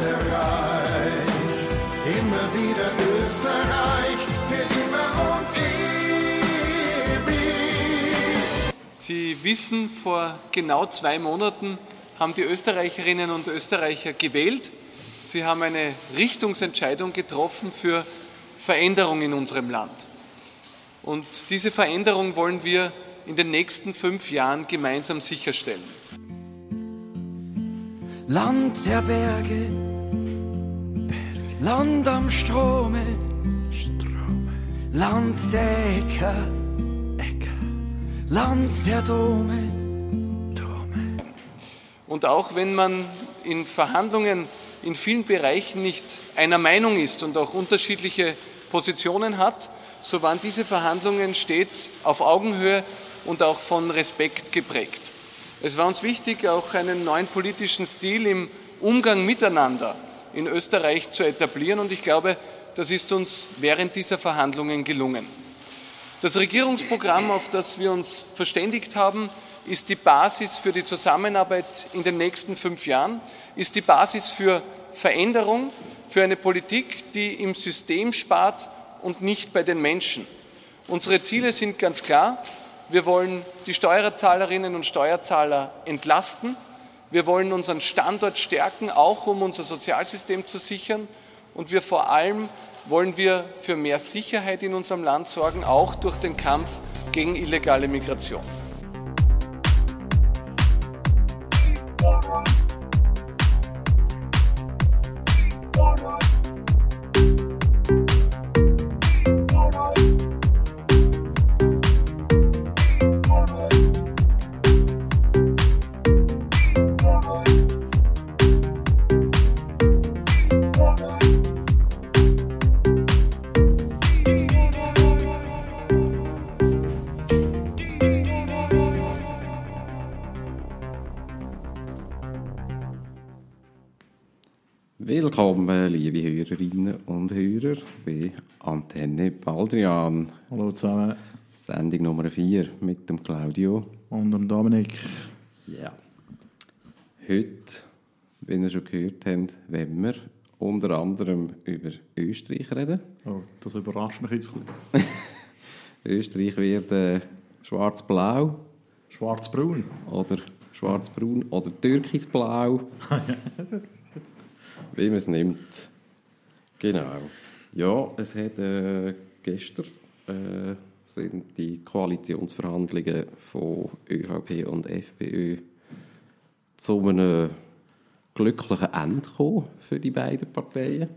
Österreich, immer wieder Österreich, für immer und ewig. Sie wissen, vor genau 2 Monaten haben die Österreicherinnen und Österreicher gewählt. Sie haben eine Richtungsentscheidung getroffen für Veränderung in unserem Land. Und diese Veränderung wollen wir in den nächsten 5 Jahren gemeinsam sicherstellen. Land der Berge, Land am Strome, Land der Äcker, Land der Dome. Und auch wenn man in Verhandlungen in vielen Bereichen nicht einer Meinung ist und auch unterschiedliche Positionen hat, so waren diese Verhandlungen stets auf Augenhöhe und auch von Respekt geprägt. Es war uns wichtig, auch einen neuen politischen Stil im Umgang miteinander in Österreich zu etablieren, und ich glaube, das ist uns während dieser Verhandlungen gelungen. Das Regierungsprogramm, auf das wir uns verständigt haben, ist die Basis für die Zusammenarbeit in den nächsten 5 Jahren, ist die Basis für Veränderung, für eine Politik, die im System spart und nicht bei den Menschen. Unsere Ziele sind ganz klar. Wir wollen die Steuerzahlerinnen und Steuerzahler entlasten. Wir wollen unseren Standort stärken, auch um unser Sozialsystem zu sichern. Und wir vor allem wollen wir für mehr Sicherheit in unserem Land sorgen, auch durch den Kampf gegen illegale Migration. Willkommen, liebe Hörerinnen und Hörer, bei Antenne Baldrian. Hallo zusammen. Sendung Nummer 4 mit dem Claudio. Und dem Dominik. Ja. Heute, wie ihr schon gehört habt, wollen wir unter anderem über Österreich reden. Oh, das überrascht mich jetzt. Österreich wird schwarz-blau. Schwarz-braun. Oder schwarz-braun oder türkisblau. Wie man es nimmt. Genau. Ja, es hat gestern sind die Koalitionsverhandlungen von ÖVP und FPÖ zu einem glücklichen Ende gekommen für die beiden Parteien.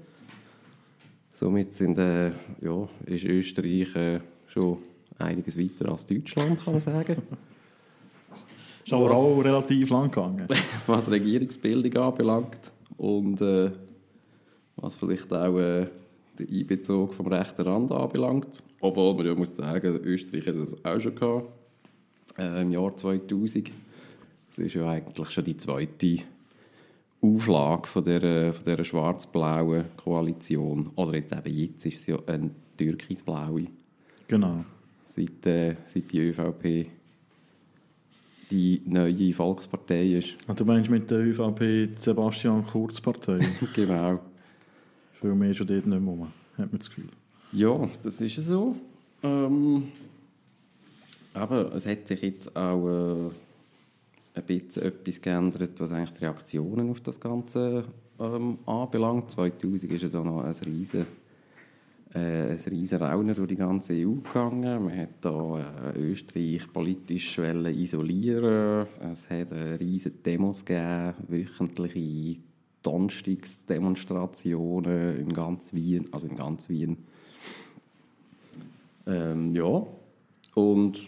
Somit sind, ist Österreich schon einiges weiter als Deutschland, kann man sagen. Ist aber auch relativ lang gegangen. Was Regierungsbildung anbelangt. Und was vielleicht auch den Einbezug vom rechten Rand anbelangt. Obwohl man ja muss sagen, Österreich hat das auch schon gehabt, im Jahr 2000. Das ist ja eigentlich schon die zweite Auflage von dieser schwarz-blauen Koalition. Oder jetzt ist es ja eine türkis-blaue. Genau. Seit die ÖVP die neue Volkspartei ist. Und du meinst mit der ÖVP die Sebastian Kurz Partei? Genau. Viel mehr schon dort nicht mehr, hat man das Gefühl. Ja, das ist so. Aber es hat sich jetzt auch ein bisschen etwas geändert, was eigentlich die Reaktionen auf das Ganze anbelangt. 2000 ist ja da noch ein riesen Raunen durch die ganze EU gegangen. Man hat da Österreich politisch isolieren. Es hat riesige Demos gegeben, wöchentliche Donnerstagsdemonstrationen in ganz Wien. Also in ganz Wien. Und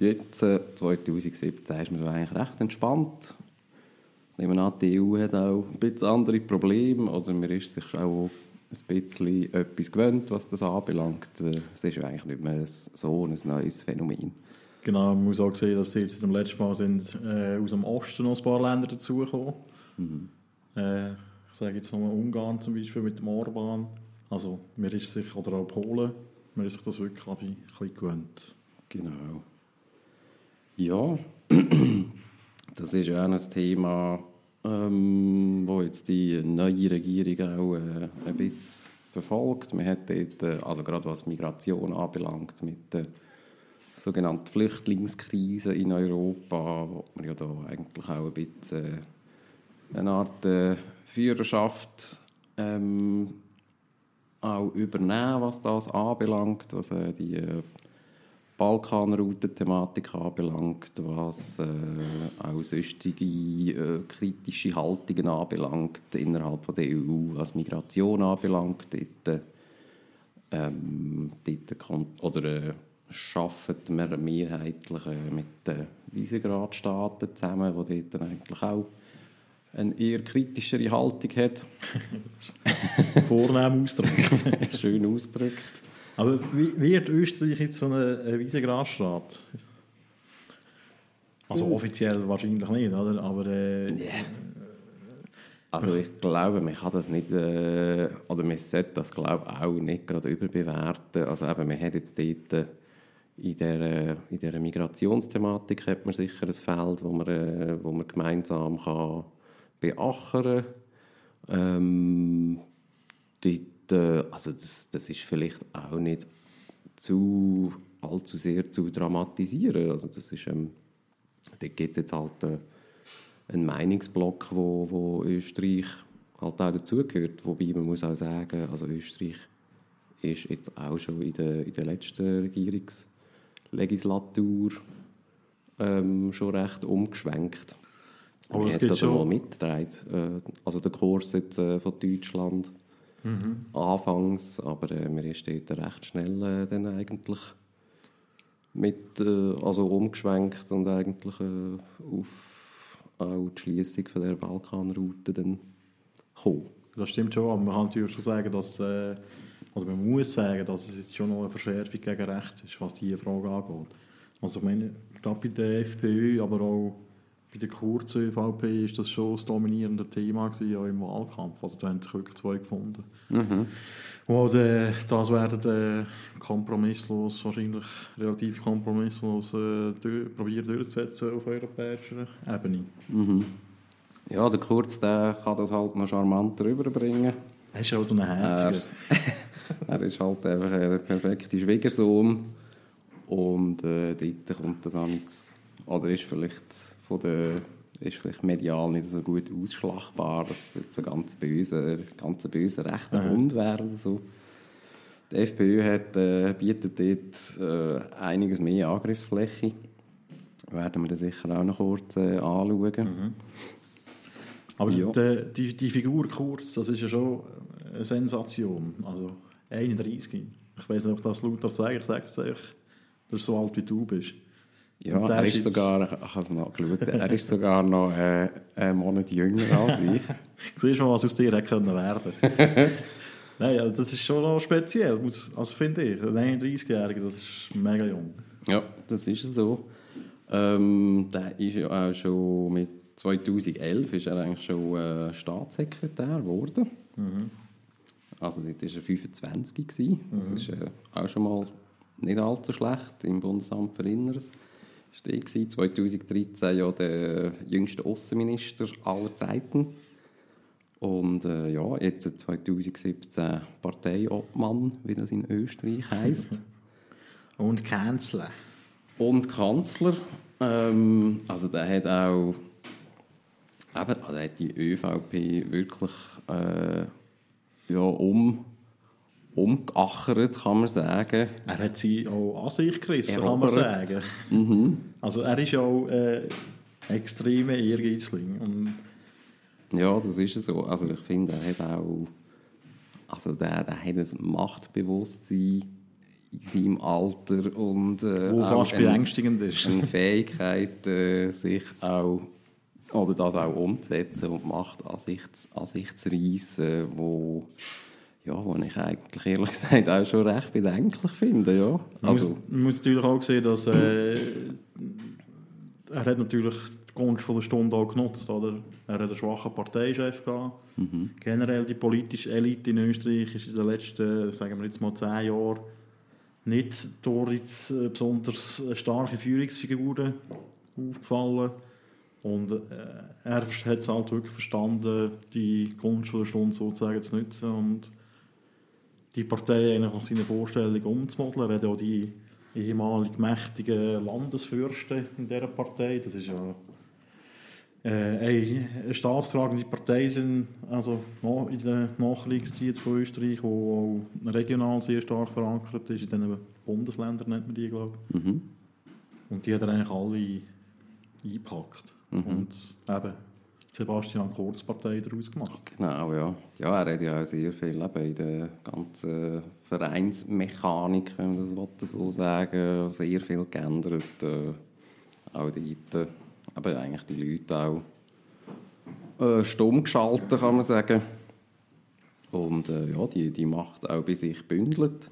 jetzt, 2017, ist man eigentlich recht entspannt. Nehmen wir an, die EU hat auch ein bisschen andere Probleme. Oder man ist sich auch ein bisschen etwas gewöhnt, was das anbelangt. Es ist ja eigentlich nicht mehr so ein neues Phänomen. Genau, man muss auch sehen, dass jetzt seit dem letzten Mal sind aus dem Osten noch ein paar Länder dazugekommen. Mhm. Ich sage jetzt nochmal Ungarn zum Beispiel mit dem Orban. Also man ist sich, oder auch Polen, man ist sich das wirklich ein bisschen gewöhnt. Genau. Ja, das ist ja auch ein Thema, wo jetzt die neue Regierung auch ein bisschen verfolgt. Man hat dort, also gerade was Migration anbelangt, mit der sogenannten Flüchtlingskrise in Europa, wo man ja da eigentlich auch ein bisschen eine Art Führerschaft auch übernehmen, was das anbelangt, was die Balkanroute-Thematik anbelangt, was auch sonstige kritische Haltungen anbelangt innerhalb von der EU, was Migration anbelangt, dort arbeitet man mehrheitlich mit den Visegrad-Staaten zusammen, die dort eigentlich auch eine eher kritischere Haltung hat. Vornehm ausgedrückt. Schön ausgedrückt. Aber wird Österreich jetzt so ein Visegrad-Staat? Also offiziell wahrscheinlich nicht, oder? Aber yeah. Also ich glaube, man kann das nicht, oder man sollte das glaube auch nicht gerade überbewerten. Also eben, man hat jetzt dort in dieser Migrationsthematik hat man sicher ein Feld, wo man gemeinsam kann beachern kann. Also das ist vielleicht auch nicht allzu sehr zu dramatisieren. Also das ist, da gibt es jetzt halt einen Meinungsblock, wo Österreich halt auch dazugehört. Wobei man muss auch sagen, also Österreich ist jetzt auch schon in der letzten Regierungslegislatur schon recht umgeschwenkt. Aber es geht schon mal mitgetragen. Also der Kurs jetzt von Deutschland anfangs, aber man ist dort recht schnell dann eigentlich mit, also umgeschwenkt und eigentlich auf auch die Schliessung von der Balkanroute dann gekommen. Das stimmt schon, aber man kann natürlich schon sagen, dass man muss sagen, dass es jetzt schon noch eine Verschärfung gegen rechts ist, was diese Frage angeht. Also ich meine, gerade bei der FPÖ, aber auch bei der Kurz ÖVP ist das schon das dominierende Thema gewesen, auch im Wahlkampf. Also da haben sich wirklich zwei gefunden. Mhm. Und das werden kompromisslos, wahrscheinlich relativ kompromisslos probieren durchzusetzen auf europäischer Ebene. Mhm. Ja, der Kurz, der kann das halt noch charmant rüberbringen. Er ist auch so ein Herziger. Er ist halt einfach der perfekte Schwiegersohn. Und dort kommt das amigs. Oder ist vielleicht medial nicht so gut ausschlagbar, dass es jetzt ein ganz böser rechter Hund wäre. Oder so. Die FPÖ bietet dort einiges mehr Angriffsfläche. Werden wir das sicher auch noch kurz anschauen. Mhm. Aber ja. Die Figur Kurz, das ist ja schon eine Sensation. Also 31. Ich weiß nicht, ob das Luther sagt. Ich sage es euch, das ist so alt wie du bist. Ja, er ist sogar, ich habe es nachgeschaut, er ist sogar noch einen Monat jünger als ich. Siehst du mal, was aus dir hätte werden können. Nein, also das ist schon noch speziell, also finde ich. Ein 31-Jähriger, das ist mega jung. Ja, das ist so. Der ist ja auch schon mit 2011 ist er eigentlich schon Staatssekretär geworden. Mhm. Also dort war er 25 gewesen. Das ist auch schon mal nicht allzu schlecht. Im Bundesamt für Inneres war er 2013 ja der jüngste Außenminister aller Zeiten. Und jetzt 2017 Parteiobmann, wie das in Österreich heisst. Und Kanzler. Also der hat auch der hat die ÖVP wirklich umgeachert, kann man sagen. Er hat sie auch an sich gerissen, kann man sagen. Mhm. Also er ist ja auch extreme Ehrgeizling. Und ja, das ist so. Also ich finde, er hat auch der hat ein Machtbewusstsein in seinem Alter und wo fast beängstigend ist. Eine Fähigkeit, sich auch oder das auch umzusetzen und Macht an sich zu reissen, wo ich eigentlich ehrlich gesagt auch schon recht bedenklich finde. Ja. Also, man muss natürlich auch sehen, dass er hat natürlich die Gunst von der Stunde auch genutzt. Oder? Er hat einen schwachen Parteichef gehabt. Mhm. Generell die politische Elite in Österreich ist in den letzten, sagen wir jetzt mal 10 Jahren, nicht durch besonders starke Führungsfiguren aufgefallen. Und er hat es halt wirklich verstanden, die Grundschulstunde sozusagen zu nutzen und die Partei eigentlich nach seinen Vorstellungen umzumodeln. Er hat auch die ehemaligen mächtigen Landesfürsten in dieser Partei, das ist ja eine staatstragende Partei, sind also in der Nachkriegszeit von Österreich, die auch regional sehr stark verankert ist, in den Bundesländern nennt man die, glaube ich. Mhm. Und die hat er eigentlich alle eingepackt. Mhm. Und eben Sebastian Kurz Partei daraus gemacht. Genau, ja. Ja, er hat ja auch sehr viel eben in der ganzen Vereinsmechanik, wenn man das so sagen, sehr viel geändert. Auch dort, aber eigentlich die Leute auch stumm geschaltet, kann man sagen. Und ja, die Macht auch bei sich bündelt.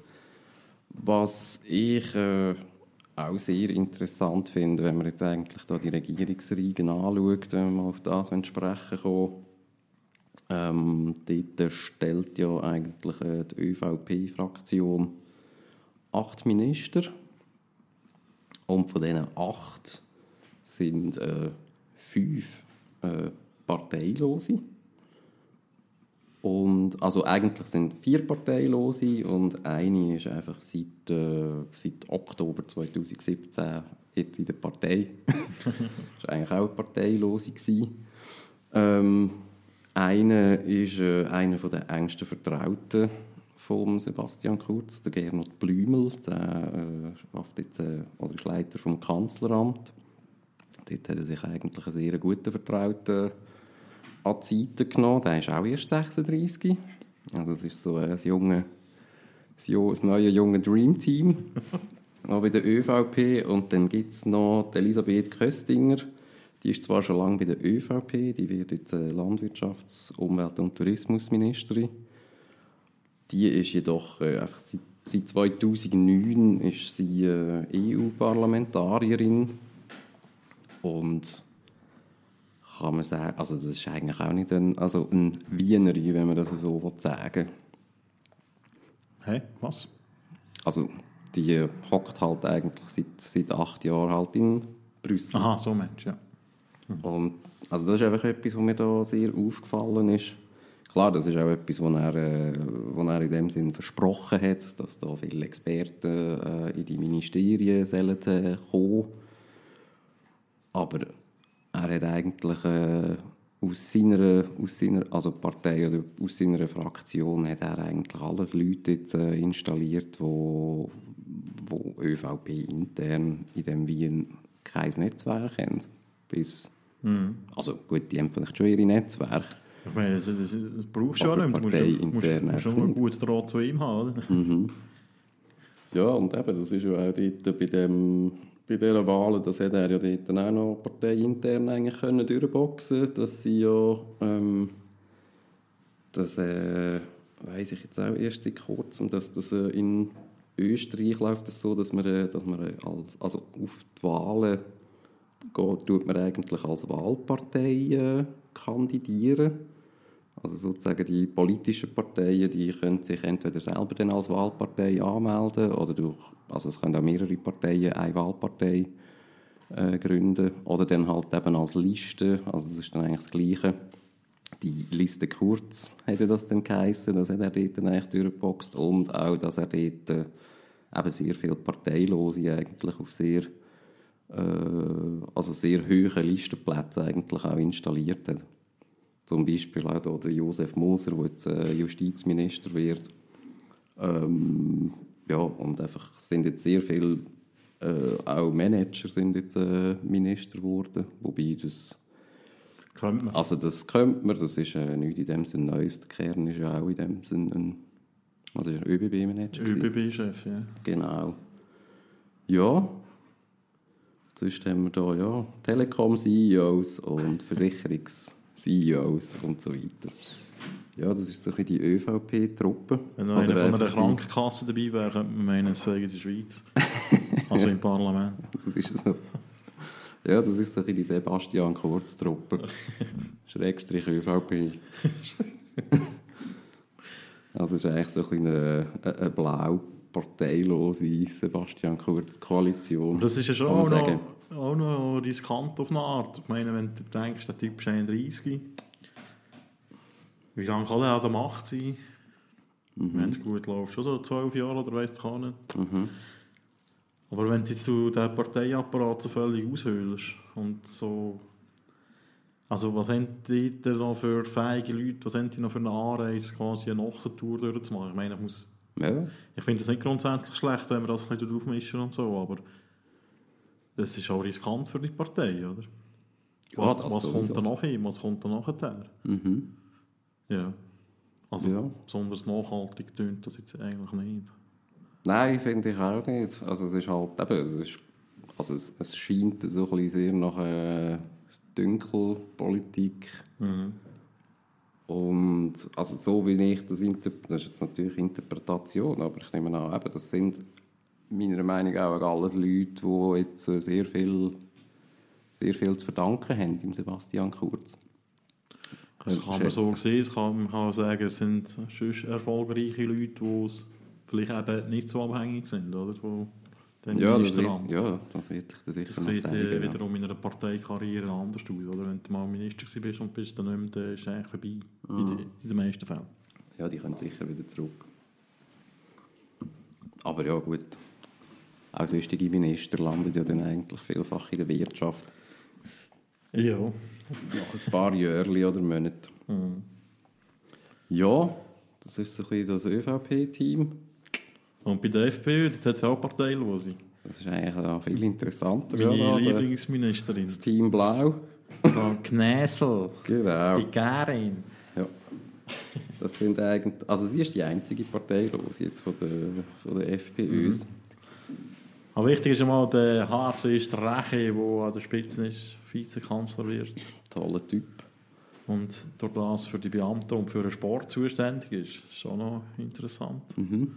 Was ich auch sehr interessant finde, wenn man jetzt eigentlich da die Regierungsreihen anschaut, wenn man auf das sprechen kann. Dort stellt ja eigentlich die ÖVP-Fraktion 8 Minister. Und von diesen 8 sind 5 Parteilose. Und, also eigentlich sind 4 Parteilose und eine ist einfach seit Oktober 2017 jetzt in der Partei. Das war eigentlich auch eine Parteilose. Einer ist einer der engsten Vertrauten von Sebastian Kurz, der Gernot Blümel. Der ist Leiter vom Kanzleramt. Dort hat er sich eigentlich einen sehr guten Vertrauten an die Seite genommen. Der ist auch erst 36. Also das ist so das neue junge Dreamteam noch bei der ÖVP. Und dann gibt es noch die Elisabeth Köstinger. Die ist zwar schon lange bei der ÖVP, die wird jetzt Landwirtschafts-, Umwelt- und Tourismusministerin. Die ist jedoch einfach seit 2009 ist sie EU-Parlamentarierin. Und kann man sagen, also das ist eigentlich auch nicht ein Wienerin, wenn man das so sagen will. Hä? Hey, was? Also die hockt halt eigentlich seit 8 Jahren halt in Brüssel. Aha, so Mensch, ja. Mhm. Und, also das ist einfach etwas, was mir da sehr aufgefallen ist. Klar, das ist auch etwas, was er in dem Sinn versprochen hat, dass da viele Experten in die Ministerien sollen kommen. Aber er hat eigentlich aus seiner Partei oder aus seiner Fraktion hat er eigentlich alles Leute jetzt, installiert, wo ÖVP intern in dem Wien kein Netzwerk haben. Also gut, die haben vielleicht schon ihre Netzwerke. Ich meine, das brauchst du auch nicht. Du musst schon einen guten Draht zu ihm haben. Mhm. Ja, und eben, das ist ja auch dort bei dieser Wahl, das hätte er ja dort auch noch parteiintern eigentlich können durchboxen, dass sie ja, weiss ich jetzt auch erst seit kurzem, dass das in Österreich läuft das so, dass man auf die Wahlen geht, tut man eigentlich als Wahlpartei kandidieren. Also sozusagen die politischen Parteien, die können sich entweder selber dann als Wahlpartei anmelden oder es können auch mehrere Parteien eine Wahlpartei gründen oder dann halt eben als Liste, also das ist dann eigentlich das Gleiche. Die Liste Kurz hätte das dann geheissen, das hat er dort dann eigentlich durchgeboxt und auch, dass er dort eben sehr viele Parteilose eigentlich auf sehr hohen Listenplätzen eigentlich auch installiert hat. Zum Beispiel auch der Josef Moser, der jetzt Justizminister wird. Und einfach sind jetzt sehr viele auch Manager sind jetzt Minister geworden. Wobei das könnte man. Also das könnte man, das ist nicht in dem Sinne Neues. Der Kern ist ja auch in dem Sinne ein ÖBB-Manager. ÖBB-Chef, ja. Genau. Ja. Sonst haben wir da ja Telekom-CEOs und Versicherungs- CEOs und so weiter. Ja, das ist so ein bisschen die ÖVP-Truppe. Wenn einer von einer Krankenkasse dabei wäre, könnte man meinen, es sei in der Schweiz. Also im Parlament. Das ist so. Ja, das ist so ein bisschen die Sebastian Kurz-Truppe. Schrägstrich ÖVP. Also ist eigentlich so ein bisschen eine blau-parteilose Sebastian Kurz-Koalition. Das ist ja schon auch noch auch noch riskant auf eine Art. Ich meine, wenn du denkst, der Typ ist 31, wie lange kann er an der Macht sein? Wenn es gut läuft, schon so 12 Jahre oder weiss ich auch nicht. Mhm. Aber wenn du jetzt den Parteiapparat so völlig aushöhlst und so... Also was haben die denn noch für feige Leute, was haben die noch für einen Anreiz, quasi eine Ochsentour durchzumachen? Ich meine, ich finde es nicht grundsätzlich schlecht, wenn wir das ein bisschen aufmischen und so, aber das ist auch riskant für die Partei, oder? Was kommt da nachher? Mhm. Ja. Also besonders nachhaltig tönt das jetzt eigentlich nicht. Nein, finde ich auch nicht. Also es ist halt eben, es scheint so ein bisschen sehr nach Dünkelpolitik. Mhm. Und also so wie ich das ist jetzt natürlich Interpretation, aber ich nehme an, eben, das sind meiner Meinung nach auch alles Leute, die jetzt sehr viel zu verdanken haben dem Sebastian Kurz. Das kann man so sehen. Man kann sagen, es sind sonst erfolgreiche Leute, die vielleicht eben nicht so abhängig sind, oder? Das sieht wiederum in einer Parteikarriere anders aus, oder? Wenn du mal Minister bist und bist dann nicht mehr, dann ist es eigentlich vorbei, in den meisten Fällen. Ja, die können sicher wieder zurück. Aber ja, gut. Auch sonstige Minister landen ja dann eigentlich vielfach in der Wirtschaft. Ja. Nach ein paar Jahre oder Monate. Mhm. Ja, das ist so ein bisschen das ÖVP-Team. Und bei der FPÖ, dort hat es auch Parteilose. Das ist eigentlich auch viel interessanter. Meine Lieblingsministerin. Das Team Blau. Franz Kneissl. Genau. Die Karin. Ja. Das sind eigentlich... Also sie ist die einzige Parteilose jetzt von der FPÖs. Mhm. Aber wichtig ist einmal der Heinz-Christian Strache, der an der Spitze ist, Vizekanzler wird. Toller Typ. Und durch das für die Beamten und für den Sport zuständig ist. Das ist auch noch interessant. Mhm.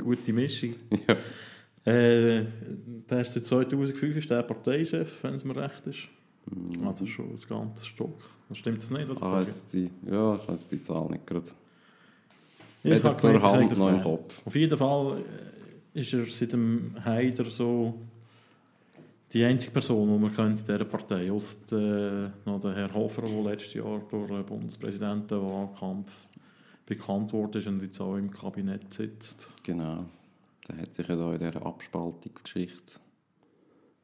Gute Mischung. Ja. Der ist seit 2005 ist der Parteichef, wenn es mir recht ist. Mhm. Also schon ein ganzes Stock. Stimmt das nicht, was ich sage? Ja, ich habe jetzt die Zahl nicht gerade. Weder zur Hand noch im Kopf. Auf jeden Fall ist er seit dem Haider so die einzige Person, die man kennt in dieser Partei. Außer noch der Herr Hofer, der letztes Jahr durch den Bundespräsidentenwahlkampf bekannt worden ist und jetzt auch im Kabinett sitzt. Genau. Der hat sich ja da in dieser Abspaltungsgeschichte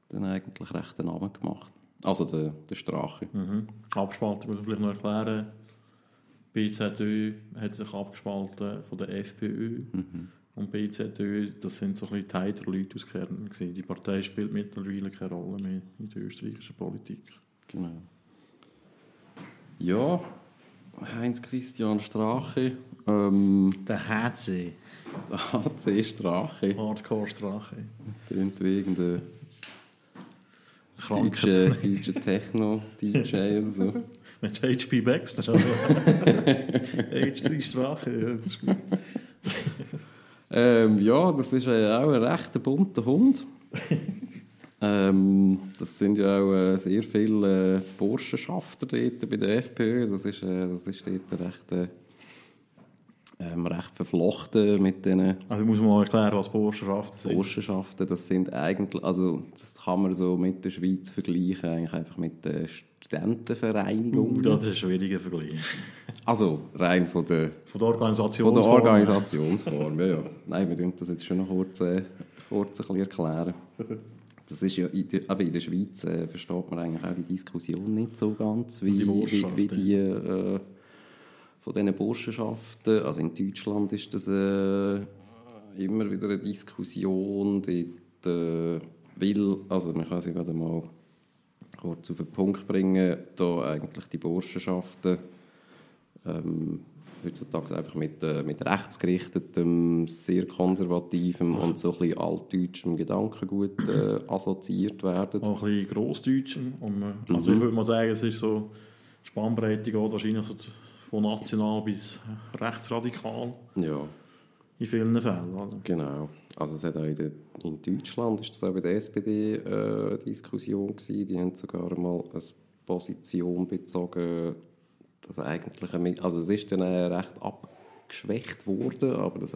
dann eigentlich recht einen Namen gemacht. Also der Strache. Mhm. Abspaltung muss ich vielleicht noch erklären. BZÖ hat sich abgespalten von der FPÖ. Mhm. Und BZÖ, das sind so ein bisschen Teider-Leute aus Kärnten gewesen. Die Partei spielt mittlerweile keine Rolle mehr in der österreichischen Politik. Genau. Ja, Heinz-Christian Strache. Der HC. Der HC Strache. Hardcore Strache. Tönt wegen der deutschen Techno-DJ und so. Wenn du HP Baxter hast. HC Strache, ja, das ist gut. Das ist ja auch ein recht bunter Hund. Das sind ja auch sehr viele Burschenschafter dort bei der FPÖ. Das ist dort recht verflochten mit denen. Also muss man mal erklären, was Burschenschafter sind. Burschenschafter, das sind eigentlich, also das kann man so mit der Schweiz vergleichen, eigentlich einfach mit der Studentenvereinigung. Das ist ein schwieriger Vergleich. Also rein von der Organisationsform. Von der Organisationsform, ja. Nein, wir müssen das jetzt schon noch kurz ein bisschen erklären. Das ist ja in der Schweiz versteht man eigentlich auch die Diskussion nicht so ganz wie die von diesen Burschenschaften. Also in Deutschland ist das immer wieder eine Diskussion, also man kann sich gerade mal kurz auf den Punkt bringen, da eigentlich die Burschenschaften heutzutage einfach mit rechtsgerichtetem, sehr konservativem und so ein bisschen altdeutschem Gedankengut assoziiert werden. Auch ein bisschen grossdeutschem. Also ich würde mal sagen, es ist so Spannbreite, wahrscheinlich so von national bis rechtsradikal. Ja. In vielen Fällen. Oder? Genau. Also es hat auch in Deutschland ist das auch bei der SPD eine Diskussion gewesen. Die haben sogar mal eine Position bezogen, dass eigentlich es ist dann recht abgeschwächt worden, aber das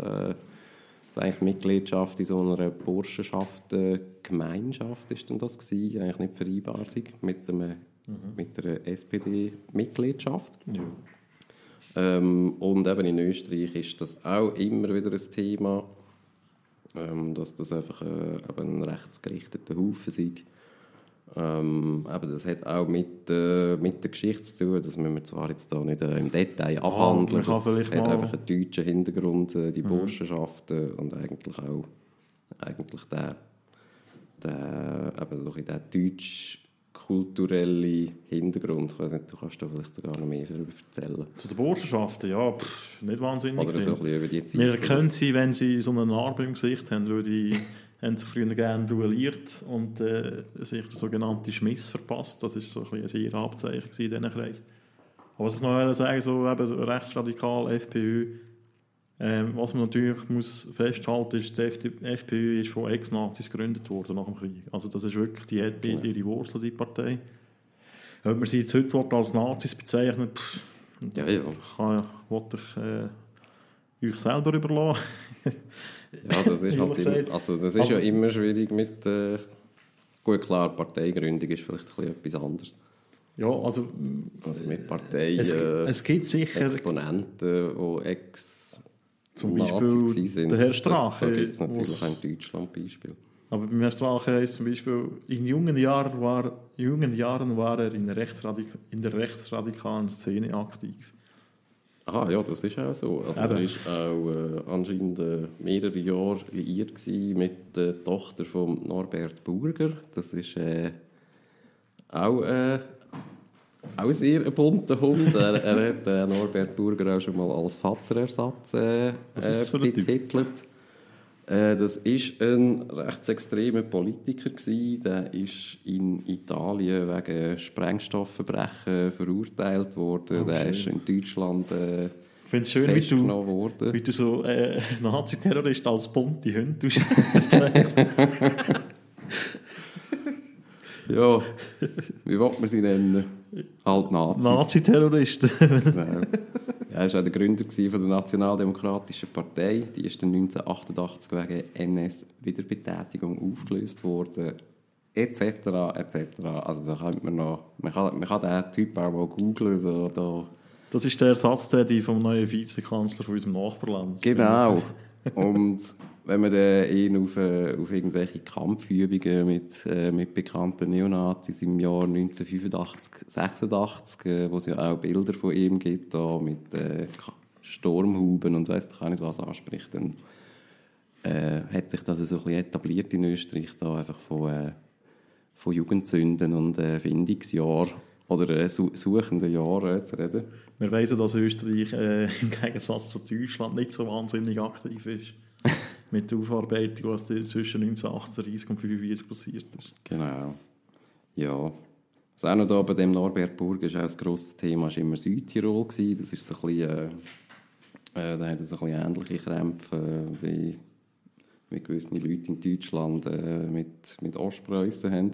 eigentlich Mitgliedschaft in so einer Burschenschaften-Gemeinschaft ist denn das gewesen, eigentlich nicht vereinbar mit der SPD-Mitgliedschaft. Ja. Und eben in Österreich ist das auch immer wieder ein Thema, dass das einfach ein rechtsgerichteter Haufen ist. Aber das hat auch mit der Geschichte zu tun, das müssen wir zwar jetzt da nicht im Detail abhandeln, das hat einfach einen deutschen Hintergrund, die Burschenschaften und eigentlich der deutsch-kulturelle Hintergrund. Ich weiß nicht, du kannst da vielleicht sogar noch mehr darüber erzählen. Zu den Burschenschaften, ja, nicht wahnsinnig. Oder so ein bisschen über die Zeit. Wir erkennen sie, wenn sie so eine Narbe im Gesicht haben, weil die... haben sich früher gerne duelliert und sich den sogenannten Schmiss verpasst. Das war so ein sehr Abzeichen in diesen Kreis. Aber was ich noch sagen will, so rechtsradikal, FPÖ, was man natürlich muss festhalten muss, ist, die FPÖ ist von Ex-Nazis gegründet worden nach dem Krieg. Also das ist wirklich, die hat ihre Wurzeln, die Partei. Ob man sie jetzt heute als Nazis bezeichnet, wollte ich... euch selber überlassen. Ja, das ist halt ja immer schwierig mit... Gut, klar, Parteigründung ist vielleicht ein bisschen etwas anderes. Ja, also mit Parteien... Es gibt sicher... Exponenten, die zum Beispiel sind. Der Herr Strache. Da gibt es natürlich auch in Deutschland Beispiel. Aber beim Herrn Strache ist zum Beispiel, in jungen Jahren war er in der rechtsradikalen Szene aktiv. Ah ja, das ist auch so. Also er ist auch anscheinend mehrere Jahre liiert mit der Tochter von Norbert Burger. Das ist auch sehr ein bunter Hund. er hat Norbert Burger auch schon mal als Vaterersatz betitelt. Das ist ein rechtsextremer Politiker gewesen. Der ist in Italien wegen Sprengstoffverbrechen verurteilt worden. Okay. Der ist in Deutschland festgenommen worden. Wie du so Nazi-Terrorist als bunte Hunde bezeichnet. Ja, wie wollte man sie nennen? Halt Nazis. Nazi-Terroristen. Genau. Er war auch der Gründer der Nationaldemokratischen Partei. Die ist dann 1988 wegen NS-Wiederbetätigung aufgelöst worden. Etc. etc. Also da könnte man kann diesen Typ auch mal googeln. Da. Das ist der Ersatz vom neuen Vizekanzler von unserem Nachbarland. Genau. Und wenn man ihn auf irgendwelche Kampfübungen mit bekannten Neonazis im Jahr 1985, 86, wo es ja auch Bilder von ihm gibt, da mit Sturmhauben und weiss ich nicht was anspricht, dann hat sich das so ein bisschen etabliert in Österreich, da einfach von Jugendsünden und Findungsjahr oder suchenden Jahren zu reden. Wir wissen, dass Österreich im Gegensatz zu Deutschland nicht so wahnsinnig aktiv ist mit der Aufarbeitung, was zwischen 1938 und 1945 passiert ist. Genau. Ja. Was auch noch da bei dem Norbert Burger ist auch ein grosses Thema, war immer Südtirol gewesen. Das ist so ein bisschen, da hat es so ein bisschen ähnliche Krämpfe wie gewisse Leute in Deutschland mit Ostpreußen haben.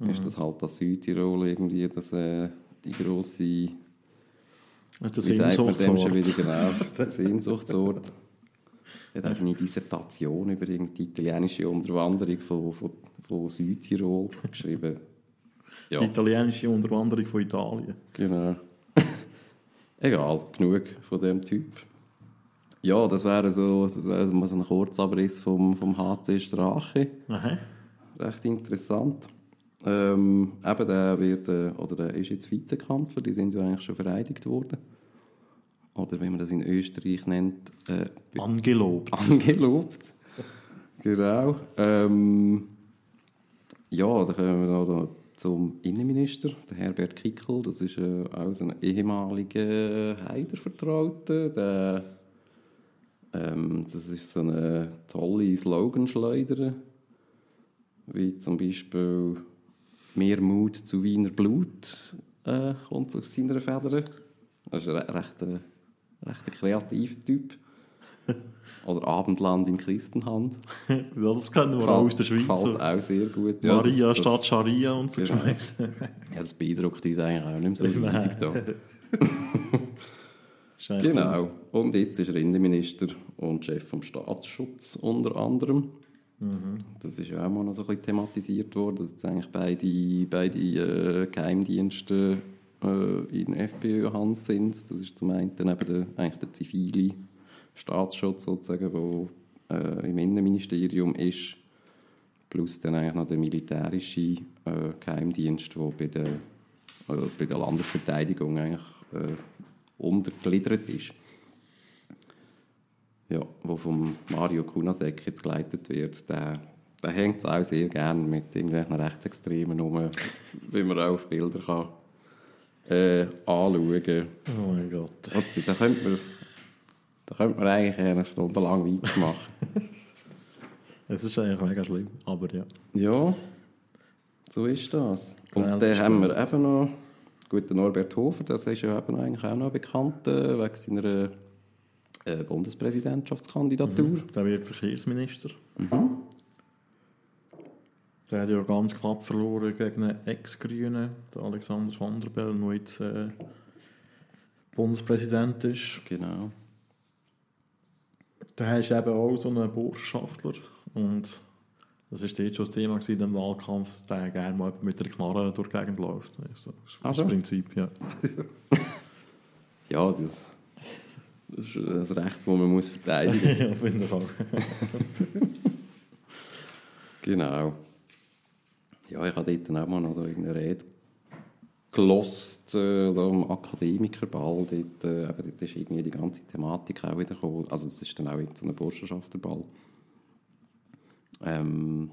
Mhm. Ist das halt das Südtirol irgendwie, das die grosse... Das Sehnsuchtsort. Er hat eine Dissertation über die italienische Unterwanderung von Südtirol geschrieben. Ja. Die italienische Unterwanderung von Italien. Genau. Egal, genug von dem Typ. Ja, das wäre so ein Kurzabriss vom HC Strache. Aha. Recht interessant. Eben, der ist jetzt Vizekanzler, die sind ja eigentlich schon vereidigt worden. Oder wie man das in Österreich nennt... angelobt. Angelobt, genau. Ja, dann kommen wir noch zum Innenminister, der Herbert Kickl. Das ist auch so ein ehemaliger Haider-Vertrauter. Das ist so eine tolle Sloganschleuder, wie zum Beispiel... «Mehr Mut zu Wiener Blut» kommt aus seiner Feder. Das ist ein recht kreativer Typ. Oder «Abendland in Christenhand». Das kennen wir auch aus der Schweiz. Gefällt auch sehr gut. Ja, Maria statt Scharia und so. Genau. Ja, das beeindruckt uns eigentlich auch nicht mehr so riesig da. Genau. Und jetzt ist er Innenminister und Chef vom Staatsschutz unter anderem. Mhm. Das ist ja auch mal noch so ein bisschen thematisiert worden, dass jetzt eigentlich beide Geheimdienste in FPÖ-Hand sind. Das ist zum einen eigentlich der zivile Staatsschutz sozusagen, der im Innenministerium ist, plus dann eigentlich noch der militärische Geheimdienst, der bei der Landesverteidigung eigentlich untergliedert ist. Ja, wo vom Mario Kunasek jetzt geleitet wird, der hängt es auch sehr gerne mit irgendwelchen Rechtsextremen rum, wie man auch auf Bilder kann anschauen kann. Oh mein Gott. Also, da könnte man eigentlich eine Stunde lang weitermachen. Es ist eigentlich mega schlimm, aber ja. Ja, so ist das. Und dann haben wir eben noch, gut, den Norbert Hofer, das ist ja eben eigentlich auch noch bekannt, wegen seiner Bundespräsidentschaftskandidatur. Mhm. Der wird Verkehrsminister. Mhm. Der hat ja ganz knapp verloren gegen einen Ex-Grünen, Alexander Van der Bellen, der jetzt Bundespräsident ist. Genau. Der ist eben auch so ein Botschafter. Und das war jetzt schon das Thema in dem Wahlkampf, dass der gerne mal mit der Knarre durch die Gegend läuft. Also, das Prinzip, ja. Ja, das ist ein Recht, das man muss verteidigen muss. Ja, finde ich auch. Genau. Ja, ich habe dort dann auch mal noch so irgendeine Rede gehört, am Akademikerball. Dort ist irgendwie die ganze Thematik auch wieder gekommen. Also das ist dann auch so ein Burschenschafterball. Ja, und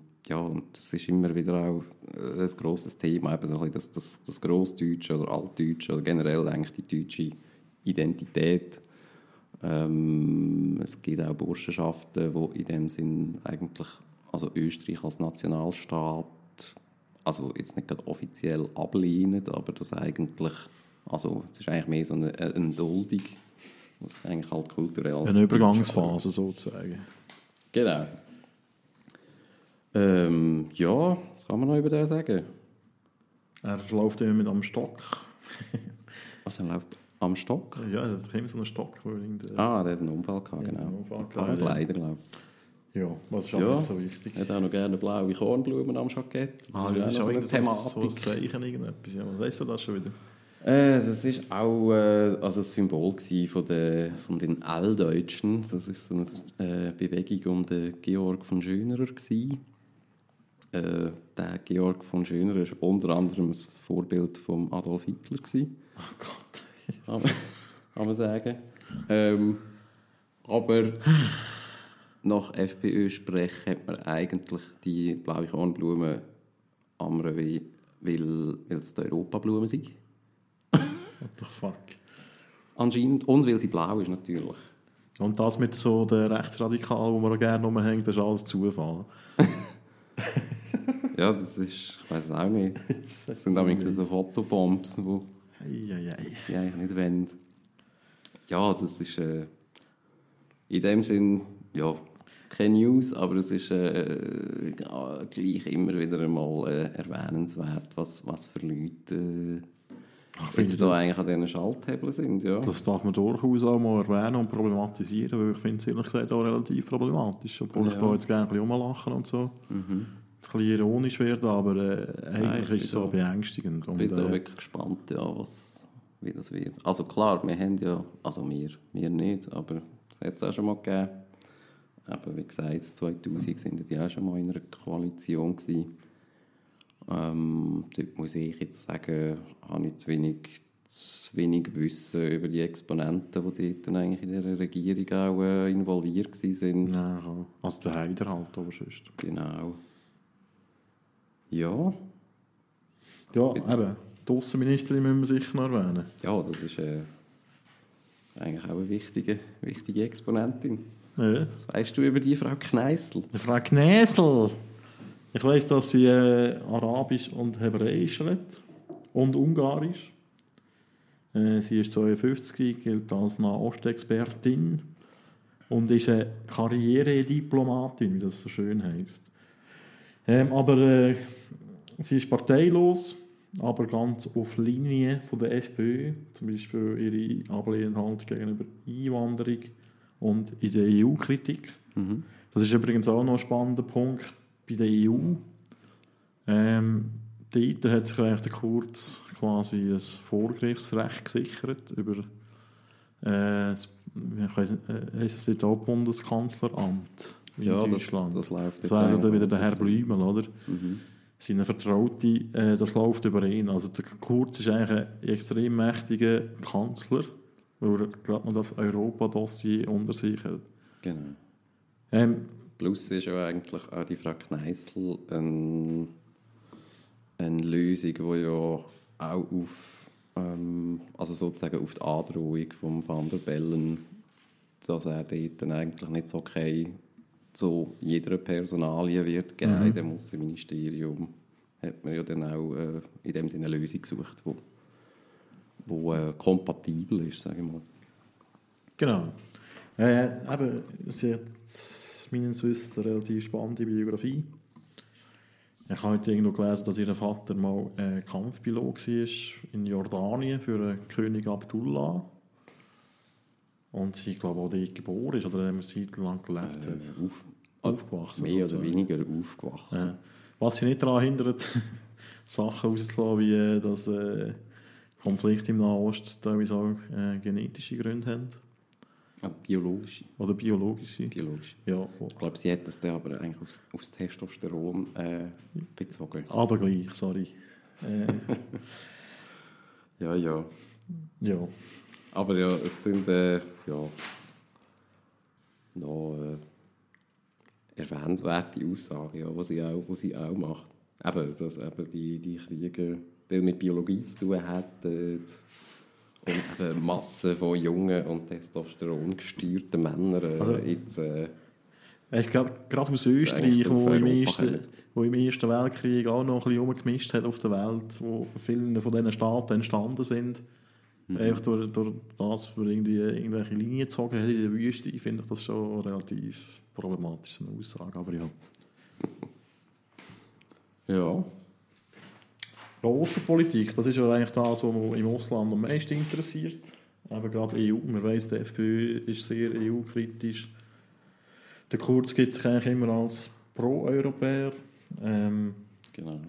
das ist immer wieder auch ein grosses Thema, eben so ein bisschen das Grossdeutsche oder Altdeutsche oder generell eigentlich die deutsche Identität. Es gibt auch Burschenschaften, die in dem Sinn eigentlich, also Österreich als Nationalstaat, also jetzt nicht gerade offiziell ablehnen, aber das eigentlich, also es ist eigentlich mehr so eine Duldung, was eigentlich halt kulturell als eine Übergangsphase sozusagen. Genau. Ja, was kann man noch über den sagen? Er läuft immer mit am Stock. Also er läuft am Stock? Ja, er hat immer so einen Stock. Der hat einen Unfall gehabt, genau. Leider, glaube ich. Ja, was ist auch nicht so wichtig. Er hat auch noch gerne blaue Kornblumen am Jackett. Das ist auch eine Thematik. Das ist so ein Zeichen, irgendetwas. Ja, was heisst das schon wieder? Das war auch ein Symbol von den Alldeutschen. Das war so eine Bewegung um den Georg von Schönerer. Der Georg von Schönerer war unter anderem ein Vorbild von Adolf Hitler. Oh Gott. Kann man sagen. Aber nach FPÖ-Sprech hat man eigentlich die blaue Kornblume am Revier, weil es die Europablume sind. What the fuck? Anscheinend. Und weil sie blau ist, natürlich. Und das mit so den Rechtsradikalen, die man auch gerne rumhängt, das ist alles Zufall. Ja, das ist... Ich weiß es auch nicht. Das sind damals so Fotobombs, die eigentlich nicht wollen. Ja, das ist... in dem Sinn, ja, keine News, aber es ist gleich immer wieder einmal erwähnenswert, was für Leute... wenn sie da eigentlich an diesen Schalthebeln sind, ja. Das darf man durchaus auch mal erwähnen und problematisieren, weil ich finde es ehrlich gesagt auch relativ problematisch. Obwohl ich da jetzt gerne ein bisschen rumlachen und so. Mhm. Ein bisschen ironisch werden, aber eigentlich ist es so beängstigend. Ich bin da wirklich gespannt, ja, wie das wird. Also klar, wir haben ja, also wir nicht, aber es hat es auch schon mal gegeben. Aber wie gesagt, 2000 sind die auch schon mal in einer Koalition gewesen. Dort muss ich jetzt sagen, habe ich zu wenig Wissen über die Exponenten, die dort eigentlich in dieser Regierung auch involviert sind. Ja, also der Haider halt, aber sonst. Genau. Ja. Ja, eben. Die Außenministerin müssen wir sicher noch erwähnen. Ja, das ist eigentlich auch eine wichtige Exponentin. Ja. Was weißt du über die Frau Kneißl? Die Frau Kneißl! Ich weiss, dass sie Arabisch und Hebräisch redet und Ungarisch. Sie ist 52, gilt als Nahostexpertin und ist eine Karrierediplomatin, wie das so schön heisst. Aber sie ist parteilos, aber ganz auf Linie von der FPÖ, zum Beispiel ihre Ablehnung gegenüber Einwanderung und in der EU-Kritik. Mhm. Das ist übrigens auch noch ein spannender Punkt bei der EU. Dort hat sich der Kurz quasi ein Vorgriffsrecht gesichert über heisst es auch Bundeskanzleramt in Deutschland. Das läuft jetzt. Das wäre dann wieder der Herr Blümel, oder? Mhm. Seine Vertraute, das läuft über ihn. Also der Kurz ist eigentlich ein extrem mächtiger Kanzler, weil er gerade noch das Europa-Dossier unter sich hat. Genau. Plus ist ja eigentlich auch die Frau Kneissl eine Lösung, die ja auch auf, also sozusagen auf die Androhung von Van der Bellen, dass er dort dann eigentlich nicht so okay zu jeder Personalie wird geben, in dem Außenministerium hat man ja dann auch in dem Sinne eine Lösung gesucht, die kompatibel ist, sage ich mal. Genau. Aber sie hat meines Wissens eine relativ spannende Biografie. Ich habe heute irgendwo gelesen, dass ihr Vater mal Kampfpilot war in Jordanien für König Abdullah. Und sie, glaube ich, auch dort geboren ist oder eine Zeit lang gelebt hat. Aufgewachsen. Mehr sozusagen. Oder weniger aufgewachsen. Was sie nicht daran hindert, Sachen rauszulassen, wie dass Konflikte im Nahost teilweise auch genetische Gründe haben. Biologische. Oder biologische. Biologische. Ja. Ich glaube, sie hat das dann aber eigentlich aufs Testosteron bezogen. Aber gleich, sorry. Ja, ja. Ja. Aber ja, es sind noch erwähnenswerte Aussagen, die sie auch macht. Eben, dass eben die Kriege viel mit Biologie zu tun hatten. Und eine Masse von jungen und testosterongesteuerten Männern jetzt... gerade aus Österreich, wo im Ersten Weltkrieg auch noch ein bisschen rumgemischt hat auf der Welt, wo viele von diesen Staaten entstanden sind. Einfach durch das, wo irgendwelche Linien gezogen hat in der Wüste, finde ich das schon eine relativ problematische Aussage. Aber ja. Ja. Die Außenpolitik, das ist ja eigentlich das, was man im Ausland am meisten interessiert. Aber gerade EU, man weiss, die FPÖ ist sehr EU-kritisch. Der Kurz gibt sich eigentlich immer als Pro-Europäer. Genau.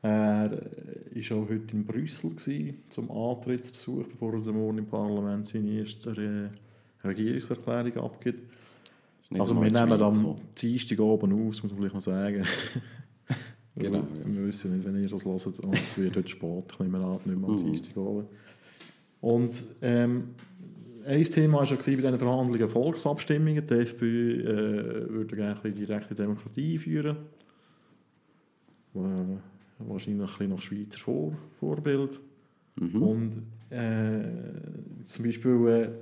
Er war auch heute in Brüssel gewesen, zum Antrittsbesuch, bevor er morgen im Parlament seine erste Regierungserklärung abgibt. Also wir nehmen am Dienstag oben auf, das muss man vielleicht noch sagen. Genau, ja. Wir wissen nicht, wenn ihr das hört, oh, es wird heute spät, ich nehme an, nicht mehr am Dienstag oben. Und ein Thema war schon bei diesen Verhandlungen Volksabstimmungen. Die FPÖ würde gerne eine direkte Demokratie führen. Wahrscheinlich ein bisschen nach Schweizer Vorbild. Mhm. Und zum Beispiel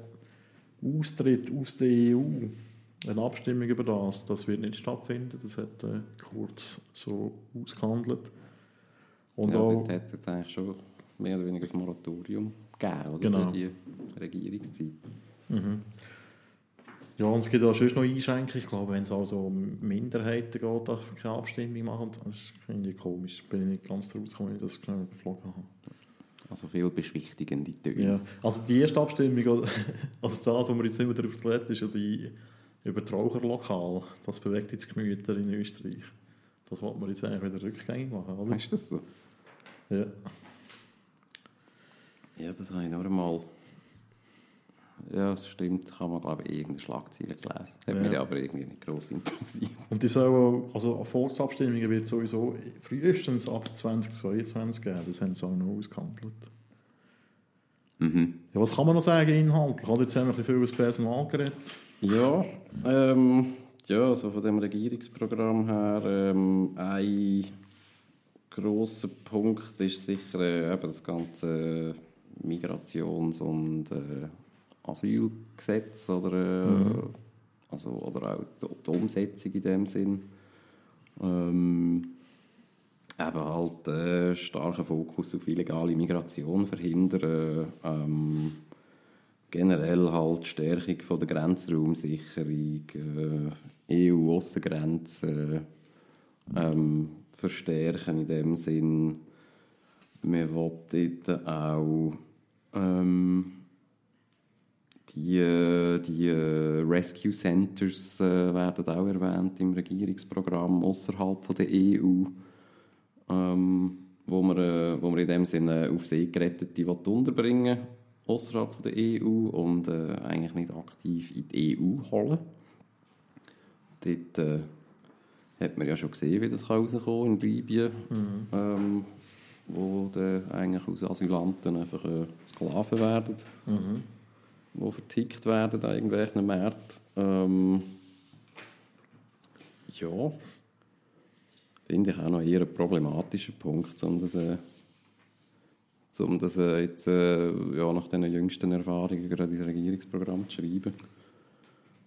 Austritt aus der EU, eine Abstimmung über das wird nicht stattfinden. Das hat Kurz so ausgehandelt. Und ja, dort hat es jetzt eigentlich schon mehr oder weniger ein Moratorium gegeben, oder? Genau. Für die Regierungszeit. Mhm. Ja, und es gibt auch sonst noch Einschränkungen. Ich glaube, wenn es also um Minderheiten geht, darf man keine Abstimmung machen. Das ist irgendwie komisch. Ich bin nicht ganz daraus gekommen, dass ich das genau überflogen habe. Also viel beschwichtigende Töne. Ja, also die erste Abstimmung, also das, wo wir jetzt immer drauf reden, ist ja die über das Raucherlokal. Das bewegt jetzt Gemüter in Österreich. Das wollte man jetzt eigentlich wieder rückgängig machen, oder? Ist das so? Ja. Ja, das habe ich noch einmal... Ja, das stimmt. Kann man, glaube ich, irgendeine Schlagzeile gelesen. Hat mich aber irgendwie nicht gross interessiert. Und die sollen auch... Also Volksabstimmungen wird sowieso frühestens ab 2022 geben. Das haben sie auch noch ausgehandelt. Mhm. Ja, was kann man noch sagen inhaltlich? Jetzt haben wir ein bisschen viel über das Personal geredet. Ja, also von dem Regierungsprogramm her, ein grosser Punkt ist sicher das ganze Migrations- und Asylgesetz oder auch die Umsetzung in dem Sinn. Starken Fokus auf illegale Migration verhindern, generell halt Stärkung von der Grenzraumsicherung, EU-Aussengrenzen verstärken in dem Sinn. Wir wollen auch Die Rescue Centers werden auch erwähnt im Regierungsprogramm außerhalb von der EU, wo man in dem Sinne auf See Gerettete unterbringen will, außerhalb von der EU, und eigentlich nicht aktiv in die EU holen. Dort hat man ja schon gesehen, wie das rauskommen kann in Libyen, wo dann eigentlich aus Asylanten einfach Sklaven werden, die vertickt werden an irgendwelchen Märkten. Ja, finde ich auch noch eher einen problematischen Punkt, um das jetzt nach den jüngsten Erfahrungen gerade ins Regierungsprogramm zu schreiben.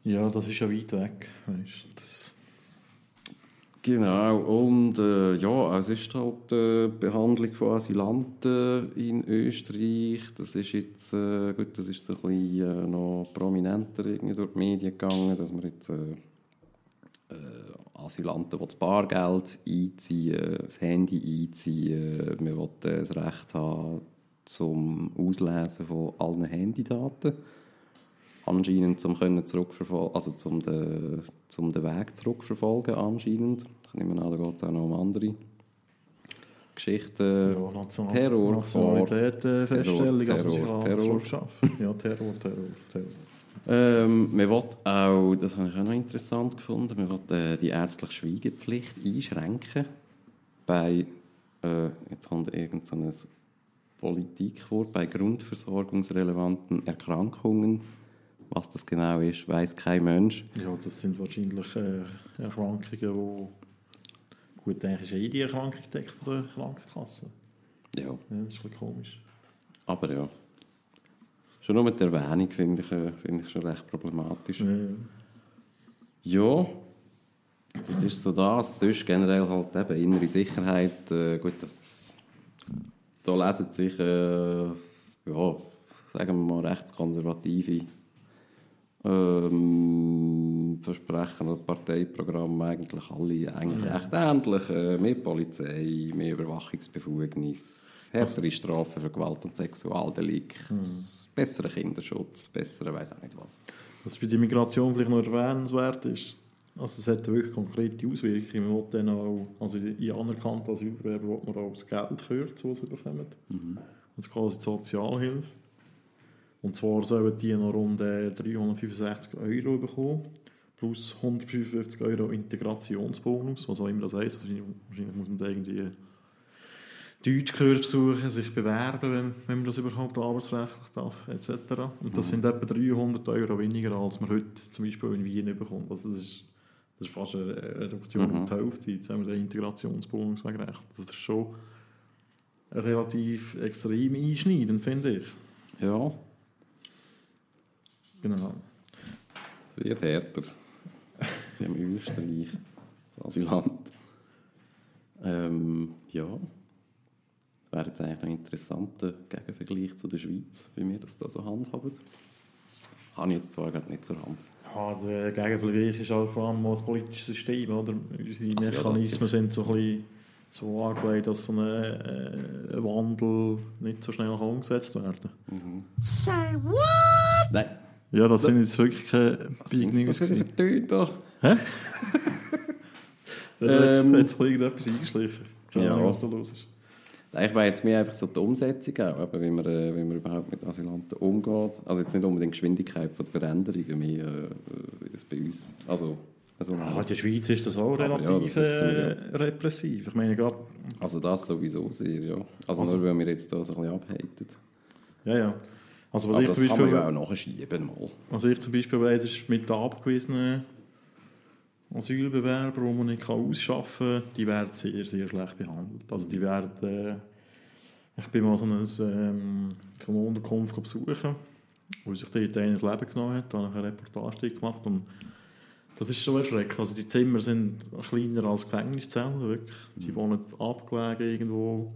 Ja, das ist ja weit weg, weißt du, das... Genau, und es ist halt die Behandlung von Asylanten in Österreich. Das ist jetzt so ein bisschen noch prominenter irgendwie durch die Medien gegangen, dass man jetzt Asylanten, die das Bargeld einziehen, das Handy einziehen, man will das Recht haben zum Auslesen von allen Handydaten, anscheinend um den Weg zurückverfolgen anscheinend. Ich nehme an, da geht es auch noch um andere Geschichten. Ja, Terror, Nationalitätenfeststellung, Terror. Man will auch, das habe ich auch noch interessant gefunden, man will die ärztliche Schweigepflicht einschränken bei, jetzt kommt irgend so ein Politikwort, bei grundversorgungsrelevanten Erkrankungen. Was das genau ist, weiss kein Mensch. Ja, das sind wahrscheinlich Erkrankungen, die... Gut, eigentlich ist jede Erkrankung gedeckt von der Krankenkasse. Ja. Ja, das ist ein bisschen komisch. Aber ja. Schon nur mit der Erwähnung finde ich schon recht problematisch. Ja. Das ist so das. Sonst generell halt eben innere Sicherheit. Gut, das... Da lesen sich, sagen wir mal, rechtskonservative... Versprechen und Parteiprogramme eigentlich alle recht ähnlich. Mehr Polizei, mehr Überwachungsbefugnis, härtere Strafen für Gewalt und Sexualdelikt, besseren Kinderschutz, besseren weiss auch nicht was. Was für die Migration vielleicht noch erwähnenswert ist, also es hat wirklich konkrete Auswirkungen. Man will dann auch, also in anerkannten Asylbewerber will man auch das Geld kürzen, was sie bekommen. Und quasi die Sozialhilfe. Und zwar sollen die noch rund 365 € bekommen, plus 155 € Integrationsbonus, was auch immer das heisst. Also wahrscheinlich muss man da irgendwie Deutschkurs suchen, sich bewerben, wenn man das überhaupt arbeitsrechtlich darf, etc. Und das sind etwa 300 € weniger, als man heute zum Beispiel in Wien bekommt. Also das ist fast eine Reduktion um die Hälfte. Jetzt haben wir den Integrationsbonus weggerechnet. Das ist schon relativ extrem einschneidend, finde ich. Ja. Genau. Es wird härter. Im Österreich. Das Asylant. Ja. Das wäre jetzt eigentlich ein interessanter Gegenvergleich zu der Schweiz, wie wir das da so handhaben. Habe ich jetzt zwar gerade nicht zur Hand. Ja, der Gegenvergleich ist halt vor allem das politische System, oder? Die Mechanismen sind so ein bisschen so angelegt, dass so ein Wandel nicht so schnell umgesetzt werden kann. Say what? Nein. Ja, das sind jetzt wirklich keine Big News. Das ist verdünnt doch. Hä? Dann hat sich irgendetwas eingeschlichen. Ja, was da los ist. Ich meine jetzt mehr einfach so die Umsetzung auch, wie man überhaupt mit Asylanten umgeht. Also jetzt nicht unbedingt die Geschwindigkeit von der Veränderung, mehr wie das bei uns. Also in der Schweiz ist das auch relativ repressiv. Ich meine, gerade... Also das sowieso sehr, ja. Also nur, weil wir jetzt da so ein bisschen abhaten. Ja. Also, aber ich das zum Beispiel, kann man ja auch nachschieben mal. Was ich zum Beispiel weiss, ist mit den abgewiesenen Asylbewerbern, die man nicht ausschaffen kann, die werden sehr, sehr schlecht behandelt. Also die werden... ich bin mal so eine Unterkunft besuchen, wo sich dort einer das Leben genommen hat, da habe ich eine Reportage gemacht und das ist schon erschreckend. Also die Zimmer sind kleiner als Gefängniszellen, wirklich. Die wohnen abgelegen irgendwo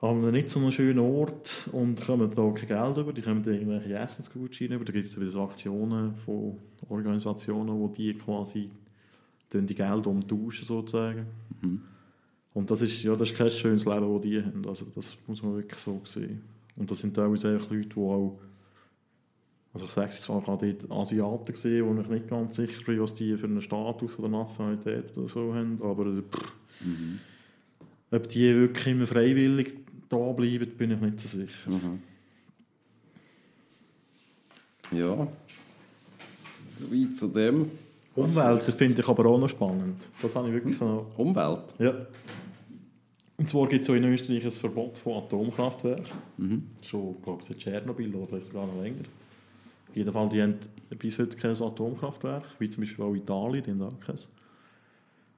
an einem nicht so einem schönen Ort und kommen da kein Geld über, die kommen da irgendwelche Essensgutscheine über. Da gibt es wieder so Aktionen von Organisationen, wo die quasi dann die Gelder umtauschen sozusagen. Und das ist kein schönes Leben, das die haben. Also das muss man wirklich so sehen. Und das sind teilweise einfach Leute, die auch Also ich sage es zwar gerade Asiaten gesehen, wo ich nicht ganz sicher bin, was die für einen Status oder Nationalität oder so haben, aber ob die wirklich immer freiwillig da bleiben, bin ich nicht so sicher. Mhm. Ja, soweit zu dem. Umwelt finde ich aber auch noch spannend. Das habe ich wirklich noch. Umwelt? Ja. Und zwar gibt es in Österreich ein Verbot von Atomkraftwerken. Mhm. Schon, glaube ich, seit Tschernobyl oder vielleicht sogar noch länger. Auf jeden Fall, die haben bis heute kein Atomkraftwerk, wie zum Beispiel auch Italien, die haben auch keins.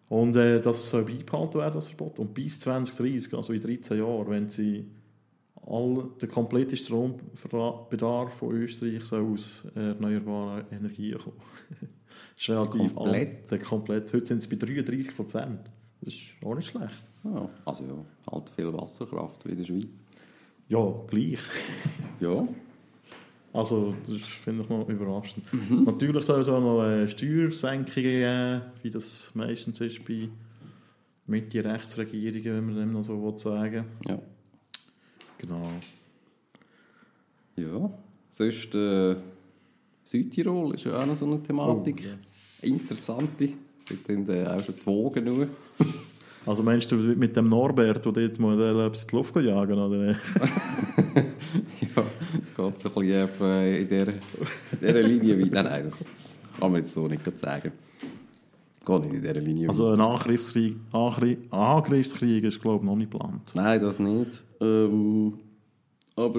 Und das soll beibehalten werden, das Verbot. Und bis 2030, also in 13 Jahren, wenn sie den kompletten Strombedarf von Österreich soll aus erneuerbaren Energien kommen. Das ist relativ komplett. Komplett. Heute sind es bei 33%. Das ist auch nicht schlecht. Ja, also ja, halt viel Wasserkraft wie in der Schweiz. Ja, gleich. Ja. Also, das finde ich noch überraschend. Mhm. Natürlich soll es auch noch Steuersenkungen geben, wie das meistens ist bei Mitte-Rechtsregierungen, wenn man dem noch so sagen will. Ja. Genau. Ja, sonst Südtirol ist ja auch noch so eine Thematik. Oh, ja. Interessante. Dort sind auch schon die Wogen nur. Also meinst du mit dem Norbert, der dort mal in die Luft jagen oder? Ja, geht so ein bisschen in dieser Linie weit. Nein, das kann man jetzt so nicht sagen. Geht nicht in dieser Linie. Also ein Angriffskrieg ist, glaube ich, noch nicht geplant. Nein, das nicht. Aber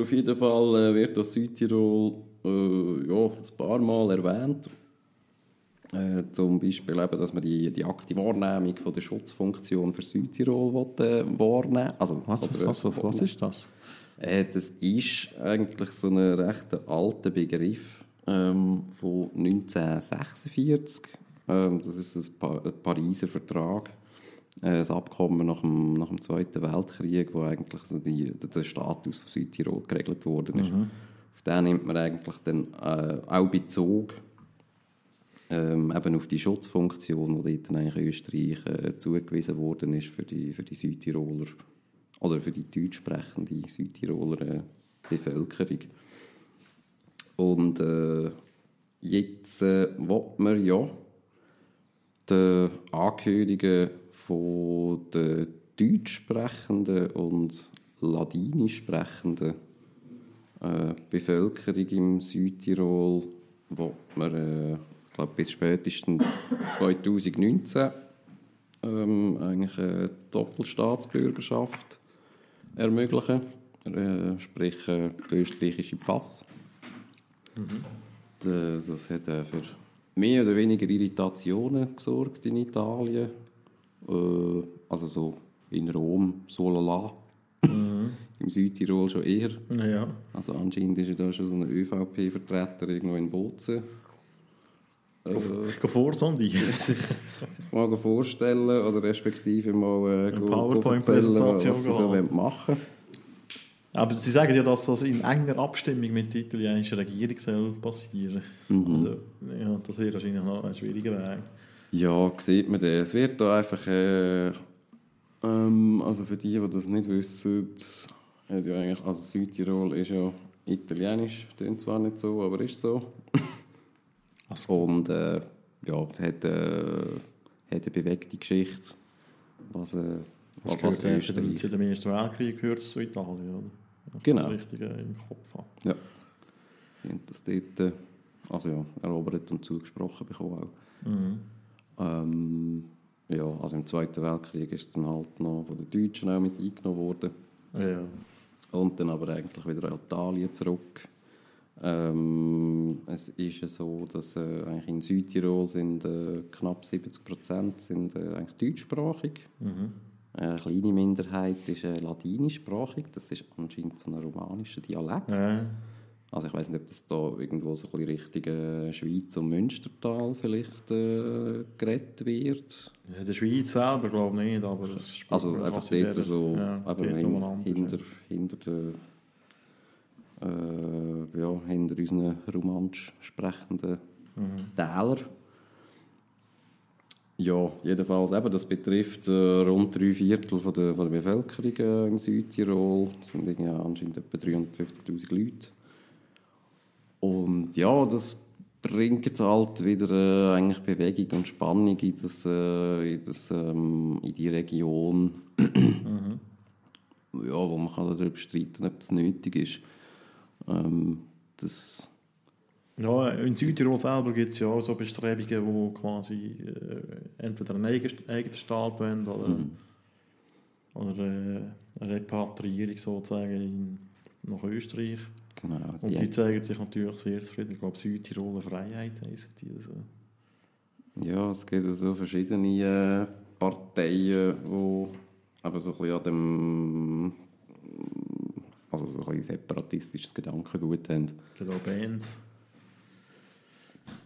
auf jeden Fall wird das Südtirol ein paar Mal erwähnt. Zum Beispiel, eben, dass man die aktive Wahrnehmung von der Schutzfunktion für Südtirol wahrnehmen will. Also, was ist das? Das ist eigentlich so ein recht alter Begriff von 1946. Das ist ein Pariser Vertrag, ein Abkommen nach dem Zweiten Weltkrieg, wo eigentlich so der Status von Südtirol geregelt worden ist. Mhm. Auf den nimmt man eigentlich dann auch Bezug eben auf die Schutzfunktion, die dort eigentlich Österreich zugewiesen worden ist für die Südtiroler oder für die deutschsprechende Südtiroler Bevölkerung. Und jetzt will man ja den Angehörigen von den deutschsprechenden und ladinischsprechenden Bevölkerung im Südtirol will man ich glaube, bis spätestens 2019 eigentlich eine Doppelstaatsbürgerschaft ermöglichen, sprich den österreichischen Pass. Mhm. Das hat für mehr oder weniger Irritationen gesorgt in Italien. Also so in Rom, so lala. Mhm. Im Südtirol schon eher. Ja. Also anscheinend ist ja da schon so ein ÖVP-Vertreter irgendwo in Bozen. Ich mag mir vorstellen oder respektive mal eine PowerPoint-Präsentation was sie so machen. Aber sie sagen ja, dass das in enger Abstimmung mit der italienischen Regierung soll passieren. Mhm. Also, ja, das wäre wahrscheinlich noch ein schwieriger Weg. Ja, sieht man das. Es wird da einfach also für die das nicht wissen, also Südtirol ist ja italienisch, klingt zwar nicht so, aber ist so. Und hat eine bewegte Geschichte. Was gehört zu dem Ersten Weltkrieg gehört zu Italien, oder? Genau. Das Richtige im Kopf haben. Ja. Die haben das dort erobert und zugesprochen bekommen auch. Mhm. Im Zweiten Weltkrieg ist es dann halt noch von den Deutschen auch mit eingenommen worden. Ja. Und dann aber eigentlich wieder in Italien zurück. Es ist ja so, dass eigentlich in Südtirol sind knapp 70% sind eigentlich deutschsprachig. Mhm. Eine kleine Minderheit ist ladinischsprachig. Das ist anscheinend so ein romanischer Dialekt. Also ich weiß nicht, ob das da irgendwo so ein bisschen Richtung Schweiz und Münstertal vielleicht geredet wird. Ja, in der Schweiz selber glaube ich nicht, aber also einfach dort so, aber hinter unseren romansch sprechenden Täler. Ja, jedenfalls, eben, das betrifft rund 3/4 von der Bevölkerung im Südtirol. Das sind anscheinend etwa 350'000 Leute. Und ja, das bringt halt wieder eigentlich Bewegung und Spannung in die Region, ja, wo man kann darüber streiten, ob das nötig ist. Das ja, in Südtirol selber gibt es ja auch so Bestrebungen, wo quasi entweder einen eigenen Staat wollen oder eine Repatriierung sozusagen nach Österreich. Genau, also und die zeigen sich natürlich sehr zufrieden. Ich glaube, Südtiroler Freiheit heissen die. Also. Ja, es gibt also verschiedene Parteien, die aber so ein bisschen an dem, also so ein bisschen separatistisches Gedankengut haben. Genau, Bands.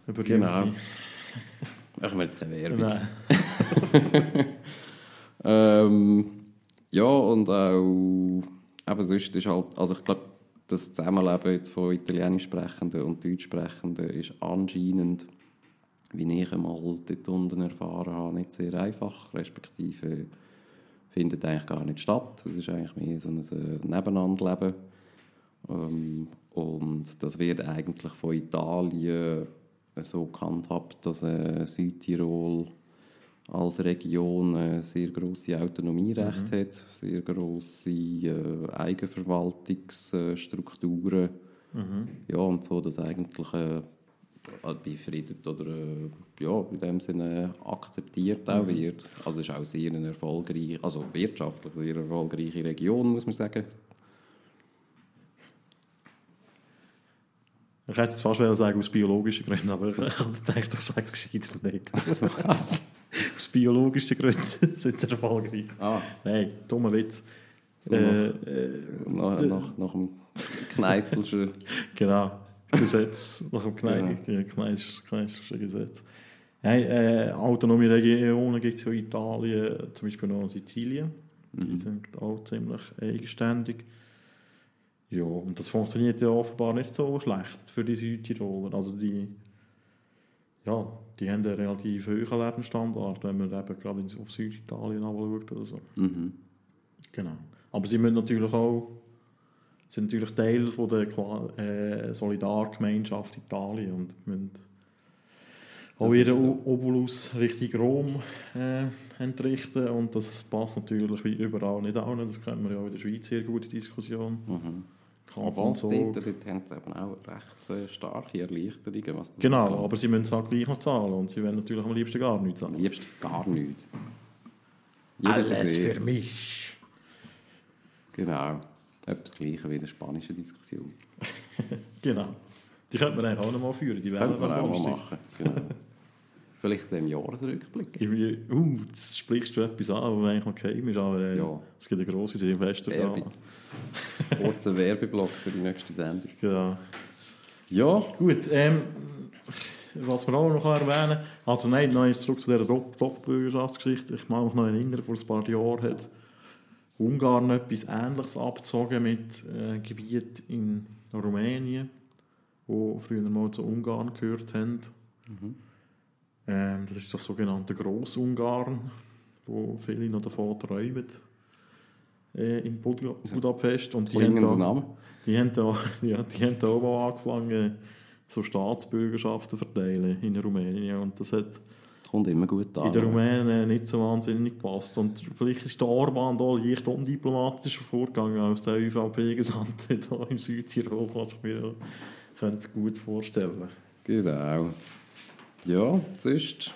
Genau. Ich mache jetzt keine Werbung. Nein. Ja, und auch, aber sonst ist halt, also ich glaube, das Zusammenleben jetzt von Italienisch Sprechenden und Deutsch Sprechenden ist anscheinend, wie ich einmal dort unten erfahren habe, nicht sehr einfach, respektive findet eigentlich gar nicht statt. Es ist eigentlich mehr so ein Nebeneinanderleben. Und das wird eigentlich von Italien so gehandhabt, dass Südtirol als Region eine sehr grosse Autonomierechte hat, sehr grosse Eigenverwaltungsstrukturen. Ja, und so, dass eigentlich befriedet oder ja, in dem Sinne akzeptiert auch wird. Also es ist auch sehr eine erfolgreiche, also wirtschaftlich sehr erfolgreiche Region, muss man sagen. Ich hätte jetzt fast sagen, aus biologischen Gründen, aber ich denke, ich sage es gescheiter nicht. Also, was? Aus biologischen Gründen sind sie erfolgreich. Ah. Nein, dummer Witz. So nach dem Kneisselschen genau, Gesetz. Nach dem Kneisselschen Gesetz. Hey, autonome Regionen gibt es ja in Italien, zum Beispiel noch in Sizilien. Die sind auch ziemlich eigenständig. Ja, und das funktioniert ja offenbar nicht so schlecht für die Südtiroler. Also die haben einen relativ hohen Lebensstandard, wenn man eben gerade auf Süditalien anschaut oder so. Genau. Aber sie müssen natürlich auch, sind natürlich Teil von der Solidargemeinschaft Italien und müssen auch ihren Obolus richtig Rom entrichten. Und das passt natürlich wie überall nicht an. Das kennt man ja auch in der Schweiz, sehr gute Diskussion. Obwohl sie dort haben sie eben auch recht starke Erleichterungen. Was genau, bekommt. Aber sie müssen es auch gleich noch zahlen. Und sie wollen natürlich am liebsten gar nichts zahlen. Am liebsten gar nichts. Alles für mich. Genau. Etwas Gleiches wie in der spanischen Diskussion. Genau. Die könnte man eigentlich auch noch mal führen. Die werden wir auch mal machen. Genau. Vielleicht im Jahresrückblick. Jetzt sprichst du etwas an, was eigentlich noch geheim ist. Aber es gibt ein grosses Investor. Kurzer Werbeblock für die nächste Sendung. Genau. Ja. Gut, was man auch noch erwähnen kann, also nein, noch zurück zu dieser Doppelbürgerschaftsgeschichte. Ich mag mich noch erinnern, vor ein paar Jahren hat Ungarn etwas Ähnliches abgezogen mit Gebieten in Rumänien, die früher mal zu Ungarn gehört haben. Das ist das sogenannte Grossungarn, wo viele noch davon träumen in Budapest. Und die haben da auch mal angefangen, so Staatsbürgerschaften zu verteilen in Rumänien. Und das hat kommt immer gut an, in den Rumänen nicht so wahnsinnig gepasst. Und vielleicht ist der Orban da leicht undiplomatischer vorgegangen als der ÖVP-Gesandte hier im Südtirol, was ich mir gut vorstellen könnte. Genau. Ja, sonst,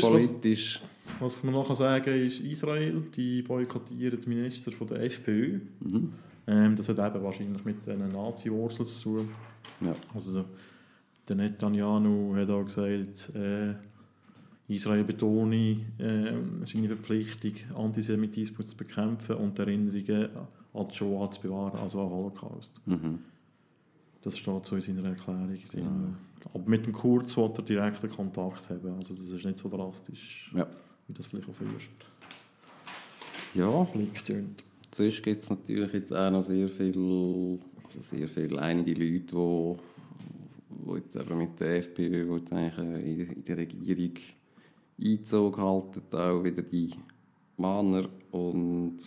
politisch. Was man noch sagen kann, ist Israel. Die boykottieren die Minister von der FPÖ. Das hat eben wahrscheinlich mit den Nazi-Wurzeln zu tun. Ja. Also, der Netanyahu hat auch gesagt, Israel betone seine Verpflichtung, Antisemitismus zu bekämpfen und Erinnerungen an die Shoah zu bewahren, also an den Holocaust. Das steht so in seiner Erklärung drin. Ja. Aber mit dem Kurz will er direkten Kontakt haben. Also das ist nicht so drastisch, wie das vielleicht auf den ersten Blick tönt. Sonst gibt es natürlich jetzt auch noch sehr viele einige Leute, die jetzt eben mit der FPÖ in der Regierung Einzug halten, auch wieder die Mahner und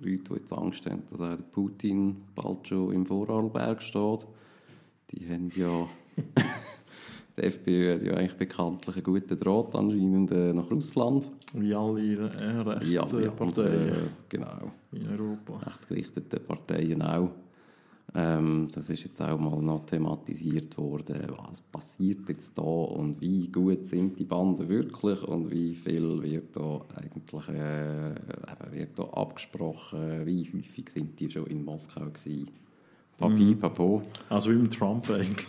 Leute, die jetzt Angst haben, dass auch der Putin bald schon im Vorarlberg steht. Die haben ja... Die FPÖ hat ja eigentlich bekanntlich einen guten Draht anscheinend nach Russland. Wie alle ihre Rechtsparteien. Genau. In Europa. Rechtsgerichtete Parteien auch. Das ist jetzt auch mal noch thematisiert worden. Was passiert jetzt da und wie gut sind die Banden wirklich und wie viel wird da eigentlich wird da abgesprochen, wie häufig sind die schon in Moskau gewesen? Papi, Papo. Also wie im Trump eigentlich.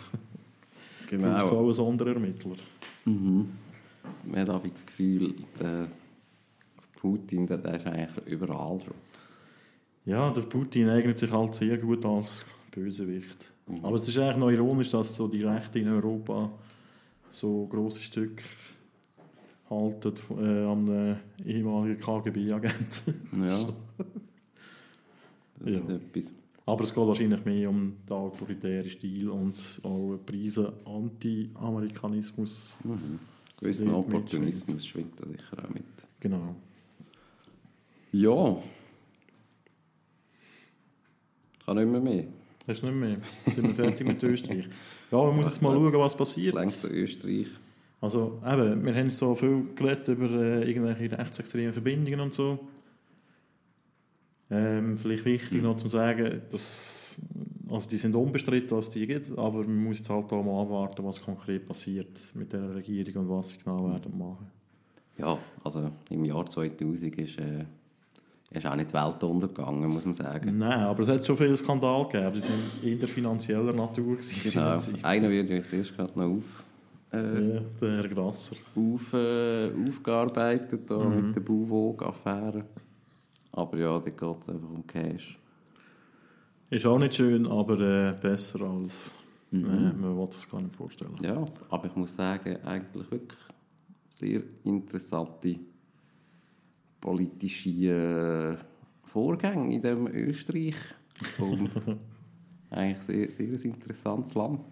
Genau. So ein anderer Ermittler. Mhm. Man hat das Gefühl, der Putin, der ist eigentlich überall schon. Ja, der Putin eignet sich halt sehr gut als Bösewicht. Mhm. Aber es ist eigentlich noch ironisch, dass so die Rechte in Europa so grosse Stücke halten an einem ehemaligen KGB-Agenten. Ja. Das ist etwas. Aber es geht wahrscheinlich mehr um den autoritären Stil und auch Preise Anti-Amerikanismus. Mhm. Gewissen Opportunismus schwingt da sicher auch mit. Genau. Ja. Ich kann nicht mehr. Hast du nicht mehr? Sind wir fertig mit Österreich? Ja, man muss jetzt mal schauen, was passiert. Lang zu Österreich. Also eben, wir haben so viel geredet über irgendwelche rechtsextremen Verbindungen und so. Vielleicht wichtig noch zu sagen, dass, also die sind unbestritten, dass die gibt, aber man muss jetzt halt auch mal abwarten, was konkret passiert mit der Regierung und was sie genau werden machen. Ja, also im Jahr 2000 ist auch nicht die Welt untergegangen, muss man sagen. Nein, aber es hat schon viele Skandale gegeben, die sind eher finanzieller Natur gewesen. Genau, einer wird jetzt erst gerade noch auf. Der Herr Grasser. Aufgearbeitet da mit der Buwog-Affäre. Aber ja, die geht einfach um Cash. Ist auch nicht schön, aber besser als... Man will sich das gar nicht vorstellen. Ja, aber ich muss sagen, eigentlich wirklich sehr interessante politische Vorgänge in dem Österreich. Und eigentlich sehr ein interessantes Land.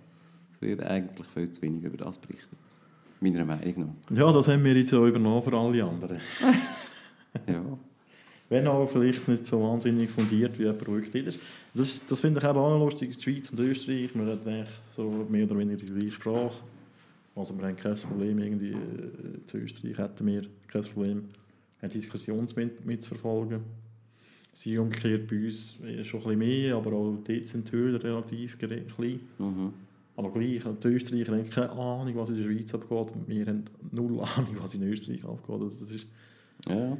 Es wird eigentlich viel zu wenig über das berichtet. Meiner Meinung nach. Ja, das haben wir jetzt auch übernommen für alle anderen. Ja. Wenn auch vielleicht nicht so wahnsinnig fundiert, wie jemand ruhig ist. Das finde ich eben auch lustig. Die Schweiz und Österreich, man hat so mehr oder weniger die gleiche Sprache. Also wir haben kein Problem, irgendwie zu Österreich hätten wir kein Problem, eine Diskussion mitzuverfolgen. Sie umgekehrt bei uns schon ein bisschen mehr, aber auch dort sind die Höhen relativ klein. Mhm. Aber gleich, die Österreicher haben keine Ahnung, was in der Schweiz abgeht. Wir haben null Ahnung, was in Österreich abgeht. Also das ist... Ja.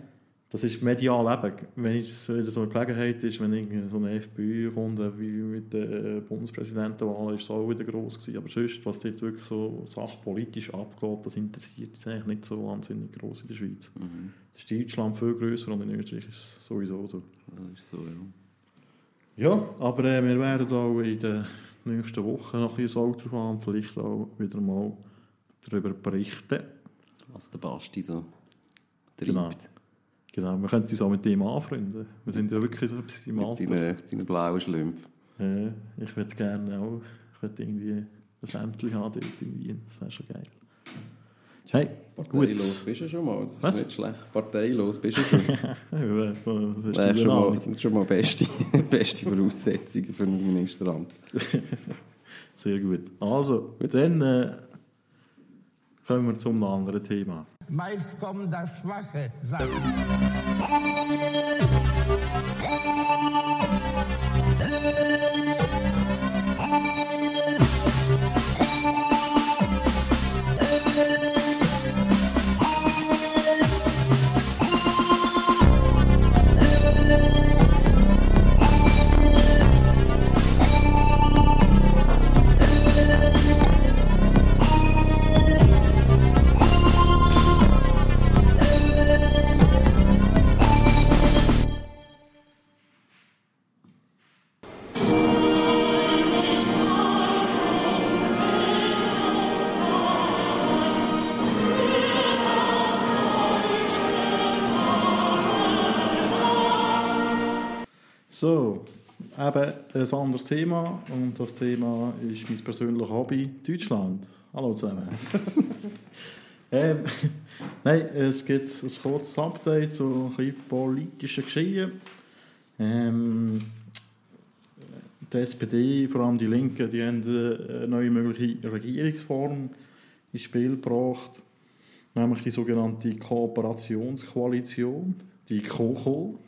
Das ist medial eben. Wenn es wieder so eine Gelegenheit ist, wenn so eine FPÖ kommt, wie mit der Bundespräsidentenwahl, ist es auch wieder gross gewesen. Aber sonst, was dort wirklich so sachpolitisch abgeht, das interessiert uns eigentlich nicht so wahnsinnig gross in der Schweiz. Mhm. Das ist Deutschland viel grösser und in Österreich ist es sowieso so. Das ist so, ja. Ja, aber wir werden auch in den nächsten Wochen noch ein bisschen Auge drauf haben und vielleicht auch wieder mal darüber berichten. Was der Basti so treibt. Genau, wir können uns auch mit dem anfreunden. Wir sind ja wirklich so ein bisschen im Alter. Mit seinen blauen Schlümpfen. Ich würde gerne auch irgendwie ein Sämtchen haben dort in Wien. Das wäre schon geil. Hey, parteilos bist du schon mal. Das ist nicht schlecht. Parteilos bist du schon. Das sind schon mal beste Voraussetzungen für ein Ministeramt. Sehr gut. Also, dann kommen wir zum anderen Thema. Meist kommt das Schwache, sagt. So, eben ein anderes Thema und das Thema ist mein persönliches Hobby, Deutschland. Hallo zusammen. Nein, es gibt ein kurzes Update zu politischen Geschehen. die SPD, vor allem die Linken, die haben eine neue mögliche Regierungsform ins Spiel gebracht, nämlich die sogenannte Kooperationskoalition, die KOKO.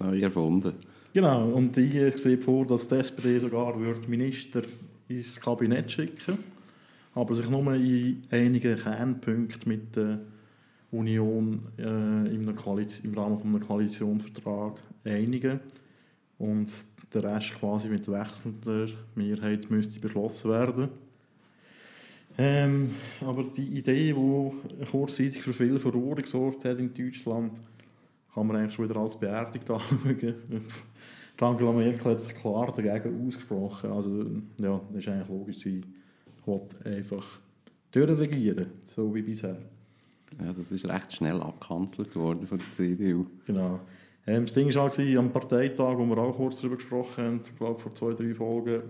Neu erfunden. Genau, und die sieht vor, dass die SPD sogar Minister ins Kabinett schicken würde, aber sich nur in einigen Kernpunkten mit der Union im Rahmen eines Koalitionsvertrags einigen. Und der Rest quasi mit wechselnder Mehrheit müsste beschlossen werden. Aber die Idee, die kurzzeitig für viel Verrohung gesorgt hat in Deutschland, kann man eigentlich schon wieder als beerdigt anschauen. Angela Merkel hat sich klar dagegen ausgesprochen. Also, ja, das ist eigentlich logisch. Sie will einfach durchregieren, so wie bisher. Ja, das ist recht schnell abgekanzelt worden von der CDU. Genau. Das Ding war auch am Parteitag, wo wir auch kurz darüber gesprochen haben, ich glaube vor 2-3 Folgen,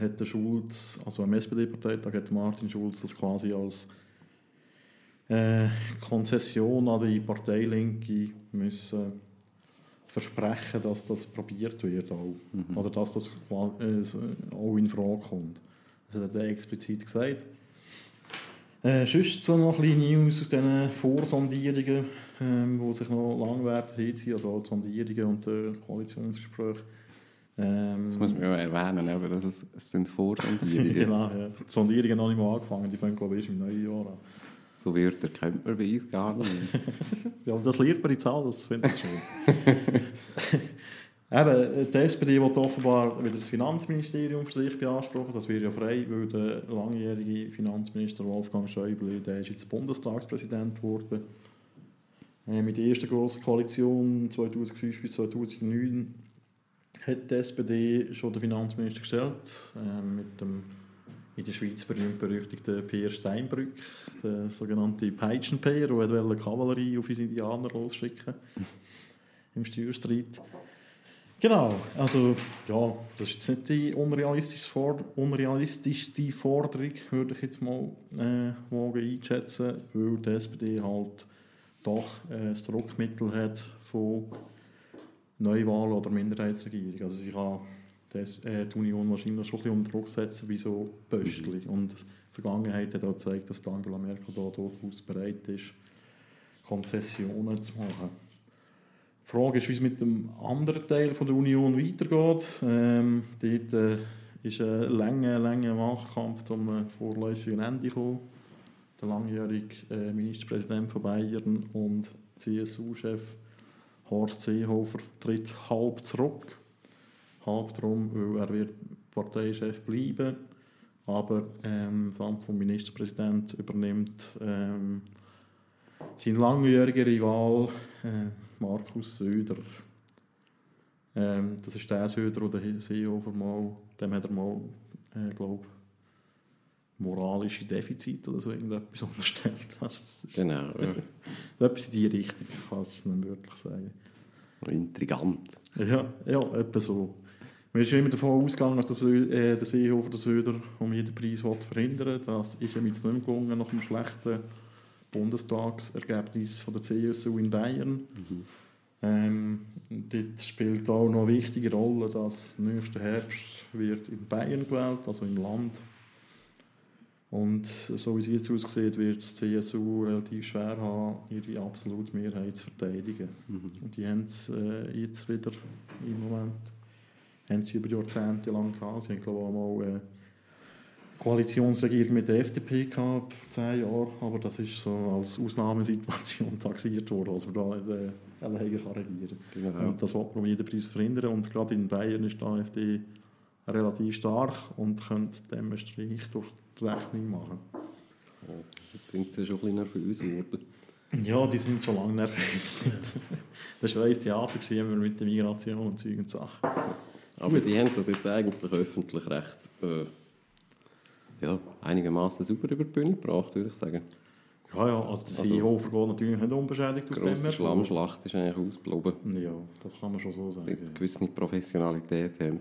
hat der Schulz, also am SPD-Parteitag, hat Martin Schulz das quasi als Konzession an die Parteilinke müssen versprechen, dass das probiert wird auch. Mhm. Oder dass das auch in Frage kommt. Das hat er explizit gesagt. Sonst so noch ein bisschen News aus diesen Vorsondierungen, die sich noch lang werden hinziehen, also die Sondierungen und Koalitionsgespräche. Das muss man ja erwähnen, aber das sind Vorsondierungen. Genau, ja. Die Sondierungen haben noch nicht mal angefangen, die fangen glaube ich erst im neuen Jahr an. So Wörter kennt man bei uns gar nicht. Ja, aber das lernt man in Zahl, das finde ich schön. Eben, die SPD will offenbar wieder das Finanzministerium für sich beanspruchen. Das wäre ja frei, weil der langjährige Finanzminister Wolfgang Schäuble, der ist jetzt Bundestagspräsident geworden. Mit der ersten grossen Koalition 2005 bis 2009 hat die SPD schon den Finanzminister gestellt, mit dem in der Schweiz berühmt-berüchtigten Peer Steinbrück, der sogenannte Peitschenpeer, der wollte Kavallerie auf uns Indianer losschicken im Steuerstreit. Genau, also ja, das ist jetzt nicht die unrealistischste Forderung, würde ich jetzt mal wagen einschätzen, weil die SPD halt doch das Druckmittel hat von Neuwahlen oder Minderheitsregierung. Also sie kann die Union wahrscheinlich schon ein bisschen unter Druck setzen, wie so Pöstli. Und die Vergangenheit hat auch gezeigt, dass Angela Merkel da durchaus bereit ist, Konzessionen zu machen. Die Frage ist, wie es mit dem anderen Teil von der Union weitergeht. Dort ist ein langer Machtkampf zum vorläufigen Ende gekommen. Der langjährige Ministerpräsident von Bayern und CSU-Chef Horst Seehofer tritt halb zurück. Halb darum, weil er wird Parteichef bleiben. Aber das Amt vom Ministerpräsidenten übernimmt sein langjähriger Rival Markus Söder. Das ist der Söder, der Seehofer mal, dem hat er mal, glaube ich, moralische Defizite oder so irgendetwas unterstellt. Also, genau. Ja. Etwas in die Richtung, ich kann es nicht wirklich sagen. Intrigant. Ja, etwa so. Wir sind immer davon ausgegangen, dass der Seehofer den Söder um jeden Preis verhindern will. Das ist ihm jetzt nicht gelungen nach dem schlechten Bundestagsergebnis von der CSU in Bayern. Mhm. Dort spielt auch noch eine wichtige Rolle, dass nächsten Herbst wird in Bayern gewählt, also im Land. Und so wie es jetzt aussieht, wird die CSU relativ schwer haben, ihre absolute Mehrheit zu verteidigen. Mhm. Und die haben es jetzt wieder im Moment, haben sie über Jahrzehnte lang gehabt. Sie haben, glaube ich, auch mal Koalitionsregierung mit der FDP gehabt vor 10 Jahren, aber das ist so als Ausnahmesituation taxiert worden, als wir da alleine regieren kann. Genau. Und das will man um jeden Preis verhindern und gerade in Bayern ist die AfD relativ stark und könnte dem einen Strich durch die Rechnung machen. Ja, jetzt sind sie schon ein bisschen nervös geworden. Ja, die sind schon lange nervös. Das war ein Theater gewesen, mit der Migration und Zeug und Sachen. Aber gut. Sie haben das jetzt eigentlich öffentlich recht ja, einigermaßen super über die Bühne gebracht, würde ich sagen. Ja, also der Seehofer geht natürlich nicht unbeschädigt aus dem Erfolg. Die Schlammschlacht ist eigentlich ausgeblieben. Ja, das kann man schon so sagen. Eine gewisse Professionalität haben.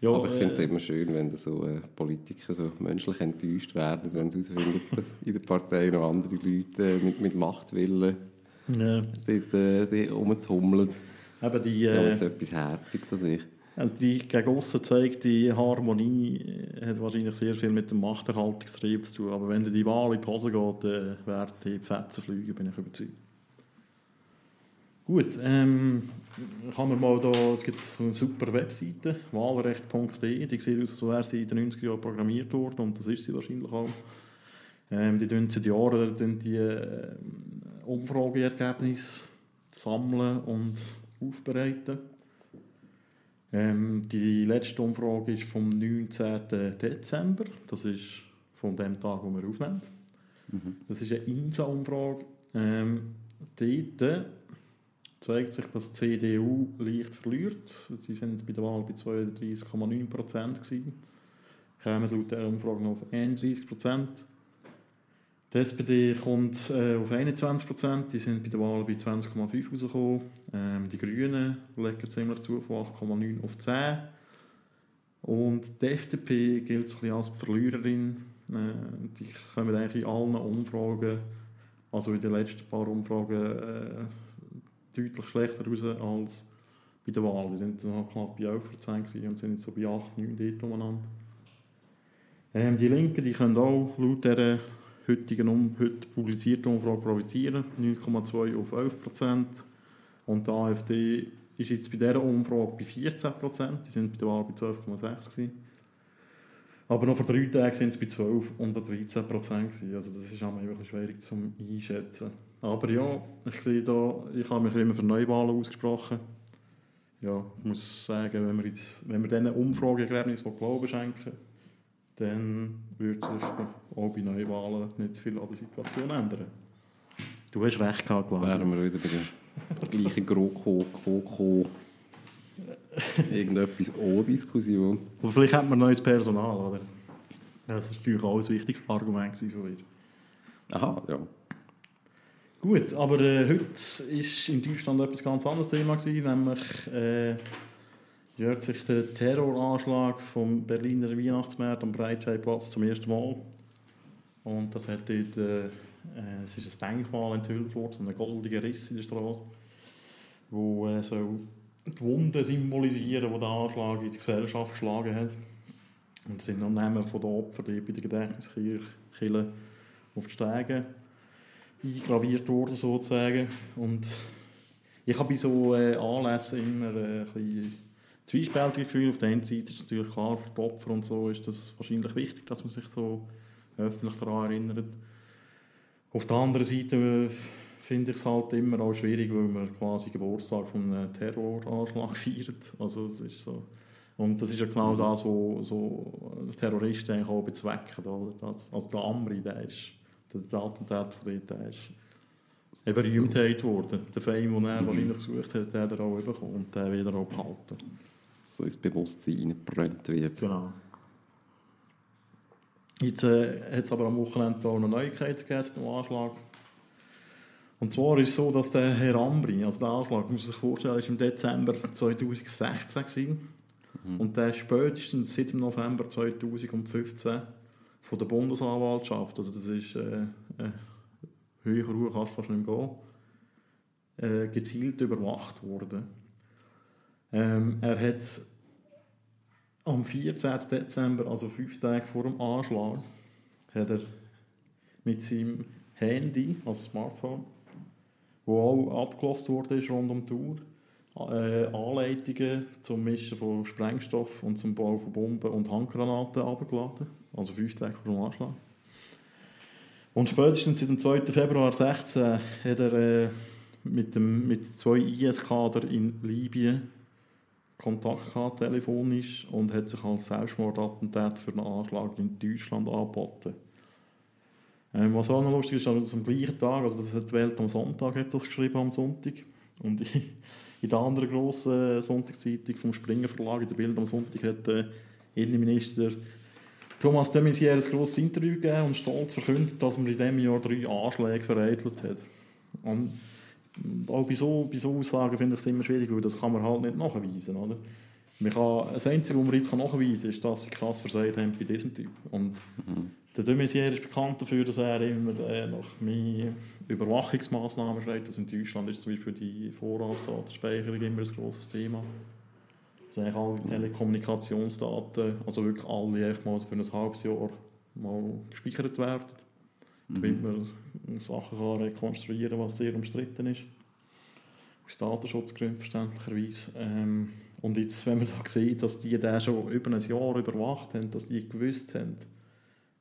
Ja, aber ich finde es immer schön, wenn so Politiker so menschlich enttäuscht werden, wenn sie herausfinden, dass in der Partei noch andere Leute mit Machtwillen dort herumtummeln. Eben die, ja, so etwas Herziges an sich. Also die gegen aussen gezeigte Harmonie hat wahrscheinlich sehr viel mit dem Machterhaltungstrieb zu tun. Aber wenn dir die Wahl in die Hose geht, werden die Fetzen fliegen, bin ich überzeugt. Gut, kann man mal da, es gibt eine super Webseite, wahlrecht.de, die sieht aus, als wäre sie in den 90er Jahren programmiert worden, und das ist sie wahrscheinlich auch. Die tun seit Jahren die Umfrageergebnisse sammeln und aufbereiten. Die letzte Umfrage ist vom 19. Dezember, das ist von dem Tag, wo wir aufnehmen. Mhm. Das ist eine INSA-Umfrage. Dort zeigt sich, dass die CDU leicht verliert. Die waren bei der Wahl bei 32,9%. Kämen laut dieser Umfrage noch auf 31%. Die SPD kommt auf 21%, die sind bei der Wahl bei 20,5% rausgekommen. Die Grünen legen ziemlich zu, von 8,9% auf 10%. Und die FDP gilt so ein bisschen als Verliererin. Die kommen eigentlich in allen Umfragen, also in den letzten paar Umfragen, deutlich schlechter raus als bei der Wahl. Die sind dann knapp bei 11% und sind jetzt so bei 8-9% umeinander. Die Linken, die können auch laut dieser heute publizierte Umfrage profitieren, 9,2% auf 11%. Und die AfD ist jetzt bei dieser Umfrage bei 14%, die sind bei der Wahl bei 12,6% gewesen. Aber noch vor 3 Tagen sind es bei 12 und 13% gewesen. Also das ist auch mal wirklich schwierig zu einschätzen. Aber ja, ich sehe da, ich habe mich immer für Neuwahlen ausgesprochen. Ja, ich muss sagen, wenn wir diesen Umfrageergebnissen Glauben schenken, dann würde sich auch bei Neuwahlen nicht viel an der Situation ändern. Du hast recht gehabt, glaube ich. Wären wir wieder bei der gleichen GroKo, irgendetwas ohne Diskussion. Aber vielleicht hat man neues Personal, oder? Das ist natürlich auch ein wichtiges Argument von ihr. Aha, ja. Gut, aber heute war in Deutschland etwas ganz anderes Thema gewesen, nämlich... Gehört sich der Terroranschlag vom Berliner Weihnachtsmarkt am Breitscheidplatz zum ersten Mal. Und das hat dort, es ist ein Denkmal enthüllt worden, so ein goldiger Riss in der Straße, wo so die Wunden symbolisieren, die der Anschlag in die Gesellschaft geschlagen hat. Und es sind noch Namen von den Opfern, die bei der Gedächtniskirche auf die Stege eingraviert worden, sozusagen. Und ich habe bei so Anlässen immer ein bisschen zweispältige Gefühle. Auf der einen Seite ist es natürlich klar, für die Opfer und so ist das wahrscheinlich wichtig, dass man sich so öffentlich daran erinnert. Auf der anderen Seite finde ich es halt immer auch schwierig, weil man quasi Geburtstag von einem Terroranschlag feiert. Also das ist so. Und das ist ja genau das, was so Terroristen eigentlich auch bezwecken. Oder? Also der Amri, der Attentat von dort, der ist eine Berühmtheit worden. Der Fame, den er wahrscheinlich gesucht hat, der hat er auch bekommen und den wieder auch behalten. So ins Bewusstsein gebrannt wird. Genau. Jetzt hat es aber am Wochenende auch eine Neuigkeit gegeben zum Anschlag. Und zwar ist es so, dass der Herr Amri, also der Anschlag, muss man sich vorstellen, ist im Dezember 2016 gewesen. Mhm. Und der spätestens seit dem November 2015 von der Bundesanwaltschaft, also das ist höher Ruhe kannst du fast nicht mehr gehen, gezielt überwacht worden. Er hat am 14. Dezember, also 5 Tage vor dem Anschlag, hat er mit seinem Handy, also Smartphone, wo auch abgelost wurde rund um die Uhr, Anleitungen zum Mischen von Sprengstoff und zum Bau von Bomben und Handgranaten abgeladen, also 5 Tage vor dem Anschlag. Und spätestens seit dem 2. Februar 2016 hat er mit 2 IS-Kader in Libyen Kontakt gehabt, telefonisch, und hat sich als Selbstmordattentat für eine Anklage in Deutschland angeboten. Was auch noch lustig ist, also am gleichen Tag, also das hat die Welt am Sonntag hat das geschrieben, am Sonntag, und in der anderen grossen Sonntagszeitung vom Springer Verlag, in der Bild am Sonntag, hat der Innenminister Thomas de Maizière ein grosses Interview gegeben und stolz verkündet, dass man in diesem Jahr 3 Anschläge vereitelt hat. Und auch bei so Aussagen finde ich es immer schwierig, weil das kann man halt nicht nachweisen, oder? Das Einzige, was man jetzt nachweisen kann, ist, dass sie krass versagt haben bei diesem Typ. Und der de Maizière ist bekannt dafür, dass er immer nach mehr Überwachungsmaßnahmen schreit. Also in Deutschland ist zum Beispiel die Vorratsdatenspeicherung immer ein grosses Thema. Dass eigentlich alle Telekommunikationsdaten, also wirklich alle, mal für ein halbes Jahr mal gespeichert werden. Damit man Sachen kann rekonstruieren kann, was sehr umstritten ist. Aus Datenschutzgründen verständlicherweise. Und jetzt, wenn man da sieht, dass die den schon über ein Jahr überwacht haben, dass die gewusst haben,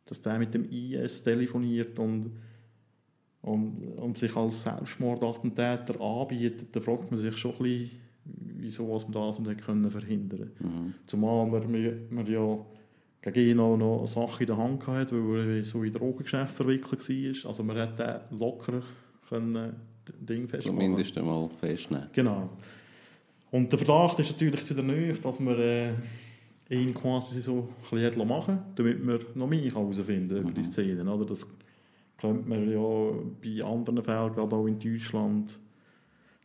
dass der mit dem IS telefoniert und sich als Selbstmordattentäter anbietet, dann fragt man sich schon ein bisschen, wieso man das nicht verhindern konnte. Zumal man ja gegen ihn auch noch eine Sache in der Hand hatte, weil er so in Drogengeschäften verwickelt war. Also man hätte den locker Ding festmachen. Zumindest einmal festnehmen. Genau. Und der Verdacht ist natürlich wieder nicht, dass man ihn quasi so ein bisschen machen lassen, damit man noch mehr herausfinden über die Szenen. Oder? Das könnte man ja bei anderen Fällen, gerade auch in Deutschland,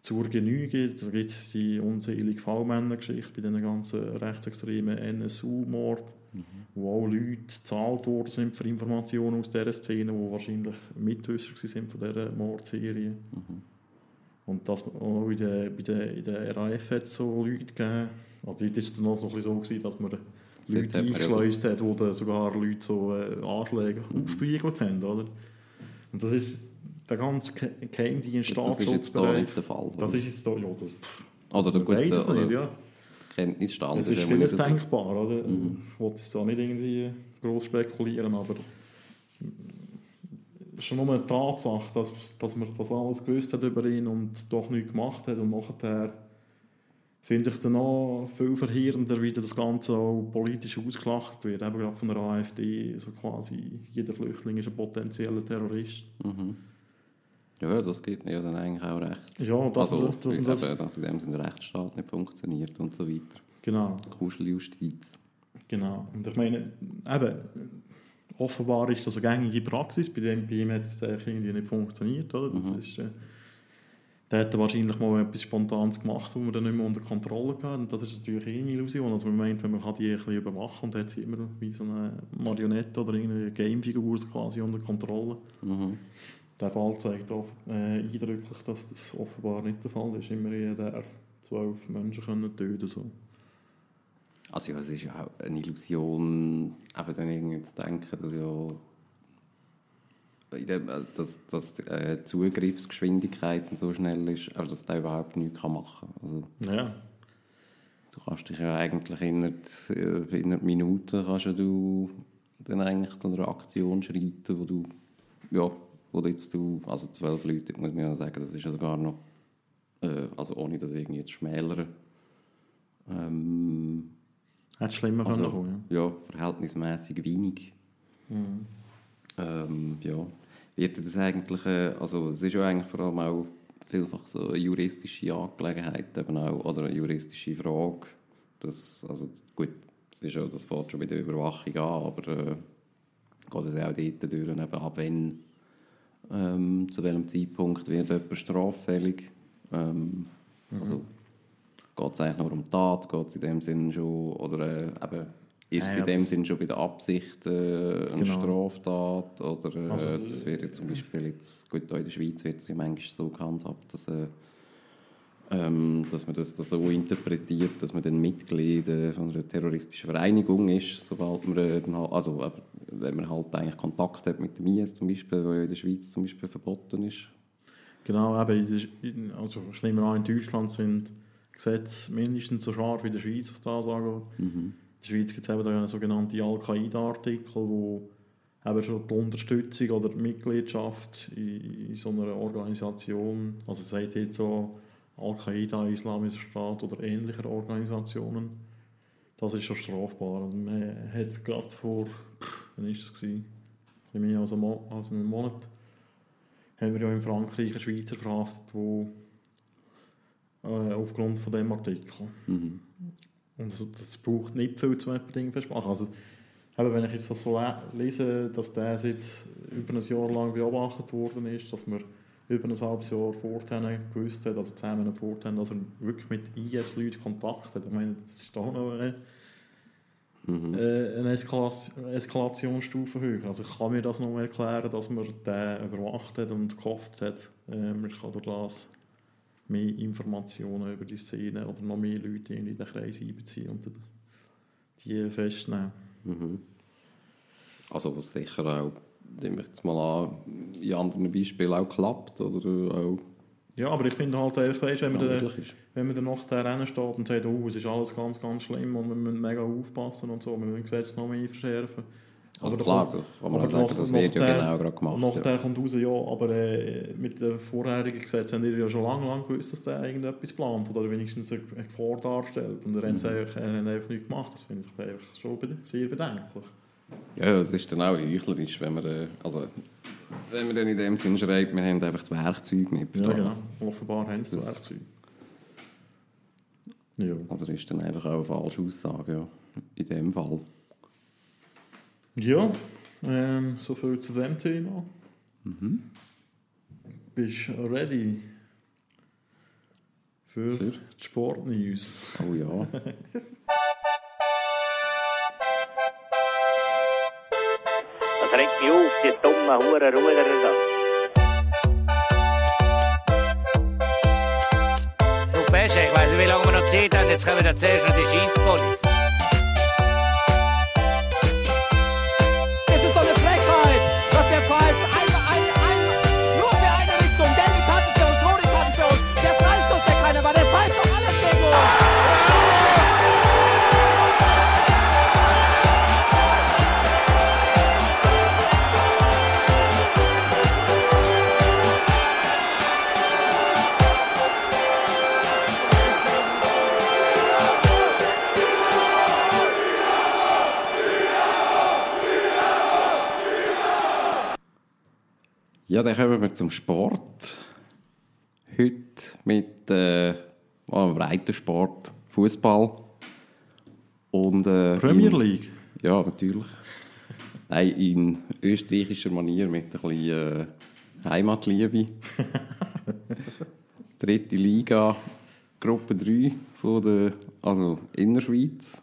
zur Genüge. Da gibt es die unselige V-Männer-Geschichte bei den ganzen rechtsextremen NSU-Mord, wo auch Leute gezahlt worden sind für Informationen aus dieser Szene, die wahrscheinlich Mitwisser sind von dieser Mordserie. Und das auch in der RAF hat es so Leute gegeben. Also dort war es noch so, gewesen, dass man Leute eingeschleust hat, wo dann sogar Leute so Anschläge aufgewiegelt haben. Oder? Und das ist der ganze Geheimdienststaatsschutz. Das ist jetzt da nicht der Fall. Das ist jetzt da, ja. Das, also der gute, weiss es nicht, ja. Kenntnisstand ist vieles denkbar, oder? Ich wollte jetzt da nicht irgendwie gross spekulieren, aber schon nur eine Tatsache, dass man das alles gewusst hat über ihn und doch nichts gemacht hat. Und nachher finde ich es dann auch viel verheerender, wie das Ganze auch politisch ausgelacht wird. Eben gerade von der AfD, so quasi jeder Flüchtling ist ein potenzieller Terrorist. Ja, das gibt mir ja dann eigentlich auch recht. Ja, dass in dem Sinne der Rechtsstaat nicht funktioniert und so weiter. Genau. Kuscheljustiz. Genau. Und ich meine, eben, offenbar ist das eine gängige Praxis. Bei ihm hat es irgendwie nicht funktioniert. Oder? Das ist, der hat wahrscheinlich mal etwas Spontanes gemacht, das man dann nicht mehr unter Kontrolle hatte. Und das ist natürlich eine Illusion. Also man meint, wenn man die ein bisschen überwachen kann, dann hat sie immer wie so eine Marionette oder irgendeine Gamefigur quasi unter Kontrolle. Der Fall zeigt eindrücklich, dass das offenbar nicht der Fall ist. Immerhin hat er 12 Menschen können töten. So. Also ja, es ist ja auch eine Illusion, aber dann irgendwie zu denken, dass die Zugriffsgeschwindigkeit so schnell ist, aber dass der überhaupt nichts machen kann. Also, ja. Du kannst dich ja eigentlich innerhalb Minuten kannst ja du dann eigentlich zu einer Aktion schreiten, wo 12 Leute, muss man ja sagen, das ist ja sogar noch, also ohne das irgendwie zu schmälern, hat schlimmer also, können kommen, ja. Ja, verhältnismäßig wenig. Ja, wird das eigentlich, also es ist ja eigentlich vor allem auch vielfach so eine juristische Angelegenheit, eben auch, oder eine juristische Frage, das, also gut, das fängt schon bei der Überwachung an, aber geht es auch dort durch, eben ab wenn, zu welchem Zeitpunkt wird jemand straffällig, also geht es eigentlich nur um die Tat, geht es in dem Sinn schon, oder eben, ist es in dem Sinn schon bei der Absicht eine Straftat, oder also, das wäre zum Beispiel jetzt, gut, in der Schweiz wird es ja manchmal so gehandhabt, dass man das so interpretiert, dass man dann Mitglied von einer terroristischen Vereinigung ist, sobald man wenn man halt eigentlich Kontakt hat mit dem IS zum Beispiel, der ja in der Schweiz zum Beispiel verboten ist. Genau, also ich nehme an, in Deutschland sind Gesetze mindestens so scharf wie in der Schweiz, was das angeht. In der Schweiz gibt es eben einen sogenannten Al-Qaida-Artikel, wo eben schon die Unterstützung oder die Mitgliedschaft in so einer Organisation, also das heisst jetzt so Al-Qaida, Islamischer Staat oder ähnlicher Organisationen, das ist schon strafbar. Und man hat es gerade vor, wann war das? Mehr als einem Monat haben wir ja in Frankreich einen Schweizer verhaftet, der aufgrund von diesem Artikel. Und das braucht nicht viel, um ein Ding festmachen. Also, wenn ich jetzt das so lese, dass der seit über ein Jahr lang beobachtet worden ist, dass man über ein halbes Jahr vorher gewusst hat, also 10 Monate vorher, dass er wirklich mit IS-Leuten Kontakt hat. Ich meine, das ist doch noch eine Eskalationsstufe höher. Also ich kann mir das noch erklären, dass man den überwacht hat und gehofft hat, man kann durch das mehr Informationen über die Szene oder noch mehr Leute in den Kreis einbeziehen und die festnehmen. Mhm. Also was sicher auch, nehme ich jetzt mal an, in anderen Beispielen auch klappt oder auch... Ja, aber ich finde halt, ehrlich, weißt, wenn man danach da rennen steht und sagt, oh, es ist alles ganz, ganz schlimm und wir müssen mega aufpassen und so, wir müssen Gesetze noch mehr verschärfen. Also aber klar, aber sagen, das wird ja genau gerade gemacht. Nach der kommt raus, ja, aber mit den vorherigen Gesetzen haben die ja schon lange gewusst, dass der irgendetwas plant oder wenigstens eine Gefahr darstellt. Und er hat einfach nichts gemacht. Das finde ich einfach schon sehr bedenklich. Ja, es ist dann auch heuchlerisch, wenn man dann in dem Sinn schreibt, wir haben einfach die Werkzeuge nicht. Ja, genau. Offenbar haben sie die Werkzeuge. Ja. Also das ist dann einfach auch eine falsche Aussage, ja. In dem Fall. Ja, so viel zu dem Thema. Mhm. Bist du ready für die Sportnews? Oh ja. Das regt mich auf, die dummen Hurenruderer da. Du Pesche, ich weiss nicht, wie lange wir noch Zeit haben. Jetzt kommen wir zuerst noch die Scheisspolis. Es ist doch eine Frechheit, dass der Pfeif nur für eine Richtung. Denn die Karten für uns, Rudi Karten für uns. Der Preis doch der keine, weil der Pfeif doch alles gegen uns. Ja, dann kommen wir zum Sport. Heute mit Breitensport, Fußball und Premier League. Ja, natürlich. Nein, in österreichischer Manier mit ein bisschen Heimatliebe. Dritte Liga, Gruppe 3 von der Innerschweiz.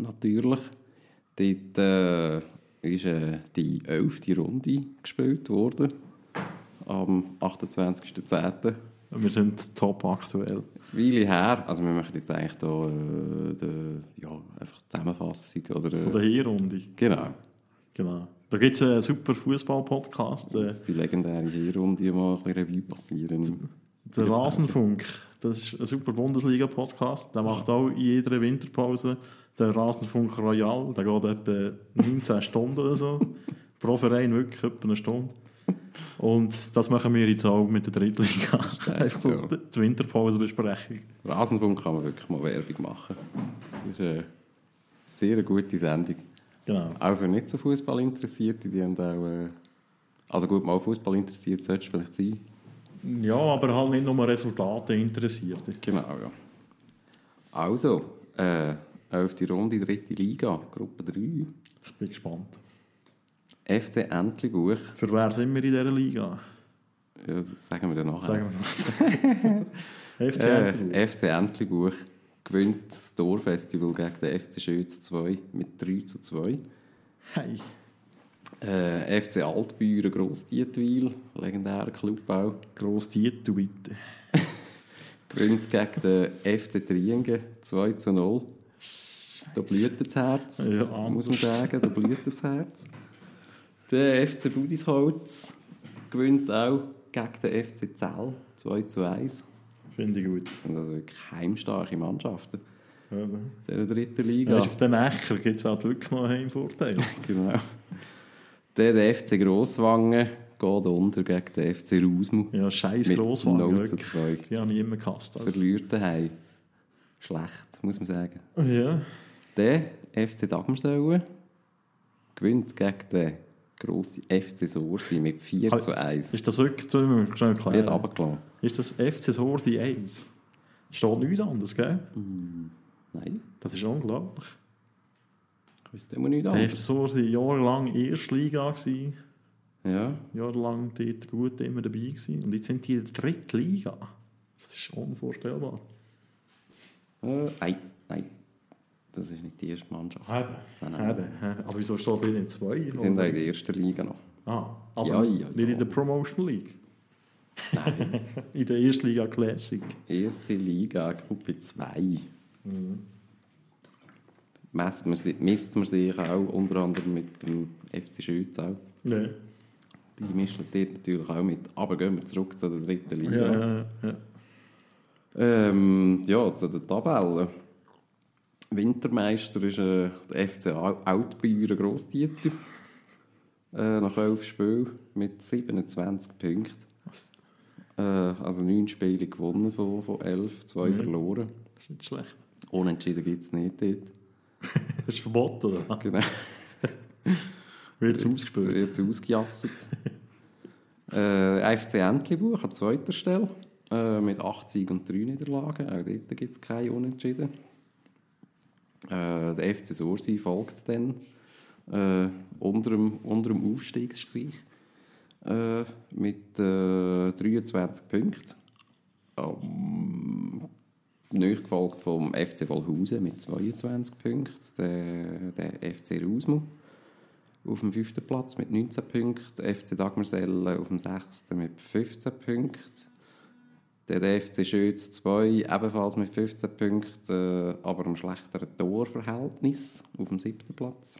Natürlich. Dort ist die 11. Runde gespielt worden am 28.10. Wir sind top aktuell. Eine Weile her, also wir möchten jetzt eigentlich da, einfach die Zusammenfassung. Oder, von der Hinrunde. Genau. Da gibt es einen super Fußball-Podcast. Die legendäre Hinrunde, die mal ein bisschen Revue passieren. Der Rasenfunk, das ist ein super Bundesliga-Podcast. Der macht auch in jeder Winterpause den Rasenfunk Royal. Der geht etwa 19 Stunden oder so. Pro Verein wirklich etwa eine Stunde. Und das machen wir jetzt auch mit der Drittliga. So. Die Winterpause-Besprechung. Rasenfunk kann man wirklich mal Werbung machen. Das ist eine sehr gute Sendung. Genau. Auch für nicht so Fußballinteressierte, die haben auch... mal Fußballinteressiert solltest du vielleicht sein. Ja, aber halt nicht nur Resultate interessiert. Genau, ja. Also, 11. Runde, 3. Liga, Gruppe 3. Ich bin gespannt. FC Entlebuch. Für wer sind wir in dieser Liga? Ja, das sagen wir dann nachher. FC Entlebuch gewinnt das Torfestival gegen den FC Schötz 2 mit 3-2. Hey. FC Altbüren, Gross-Dietwil, legendärer Club auch. Gross-Dietwil. Gewinnt gegen den FC Triengen 2-0. Da blüht das Herz, muss man sagen. Da blüht das Herz. Der FC Budisholz gewinnt auch gegen den FC Zell 2-1. Finde ich gut. Das sind also wirklich heimstarke Mannschaften. Ja. Der dritten Liga. Ja, auf den Ächer gibt es halt wirklich noch einen Heimvorteil. Genau. Der FC Grosswangen geht unter gegen den FC Rausmu. Ja, scheiß Grosswangen. Mit 0-2. Die haben niemand gehasst. Also. Verliert daheim. Schlecht, muss man sagen. Ja. Der FC Dagmersäule gewinnt gegen den grossen FC Sorsi mit 4-1. Ist das wirklich zu schnell klar? Wird runtergelassen. Ist das FC Sorsi 1? Steht nichts anderes, gell? Nein. Das ist unglaublich. Ich wüsste immer nichts anderes. Der FC Sorsi jahrelang Erstliga gewesen. Ja. Jahrelang dort gut immer dabei gewesen. Und jetzt sind die in der dritten Liga. Das ist unvorstellbar. Nein. Das ist nicht die erste Mannschaft. Eben. Aber wieso steht die in zwei? Die sind in der ersten Liga noch. Ah, aber ja. Nicht in der Promotion League? Nein. In der Erstliga Classic. Erste Liga, Gruppe 2. Mhm. Misst man sich auch unter anderem mit dem FC Schütz auch. Ja. Die mischen dort natürlich auch mit. Aber gehen wir zurück zu der dritten Liga. Ja. Zu der Tabelle. Wintermeister ist der FC Altbier, Grosstieter. Nach 11 Spielen mit 27 Punkten. Also 9 Spiele gewonnen von 11, 2 verloren. Das ist nicht schlecht. Unentschieden gibt es nicht dort. Das ist verboten, oder? Genau. Wird es ausgespielt. Wird es ausgejasset. FC Entlebuch an zweiter Stelle. Mit 8 Siegen und 3 Niederlagen. Auch dort gibt es keine Unentschieden. Der FC Sursi folgt dann unter dem Aufstiegsstreich mit 23 Punkten. Neu gefolgt vom FC Wolhusen mit 22 Punkten. Der FC Rausmo auf dem 5. Platz mit 19 Punkten. Der FC Dagmersellen auf dem 6. mit 15 Punkten. Der FC Schütz 2 ebenfalls mit 15 Punkten, aber einem schlechteren Torverhältnis auf dem 7. Platz.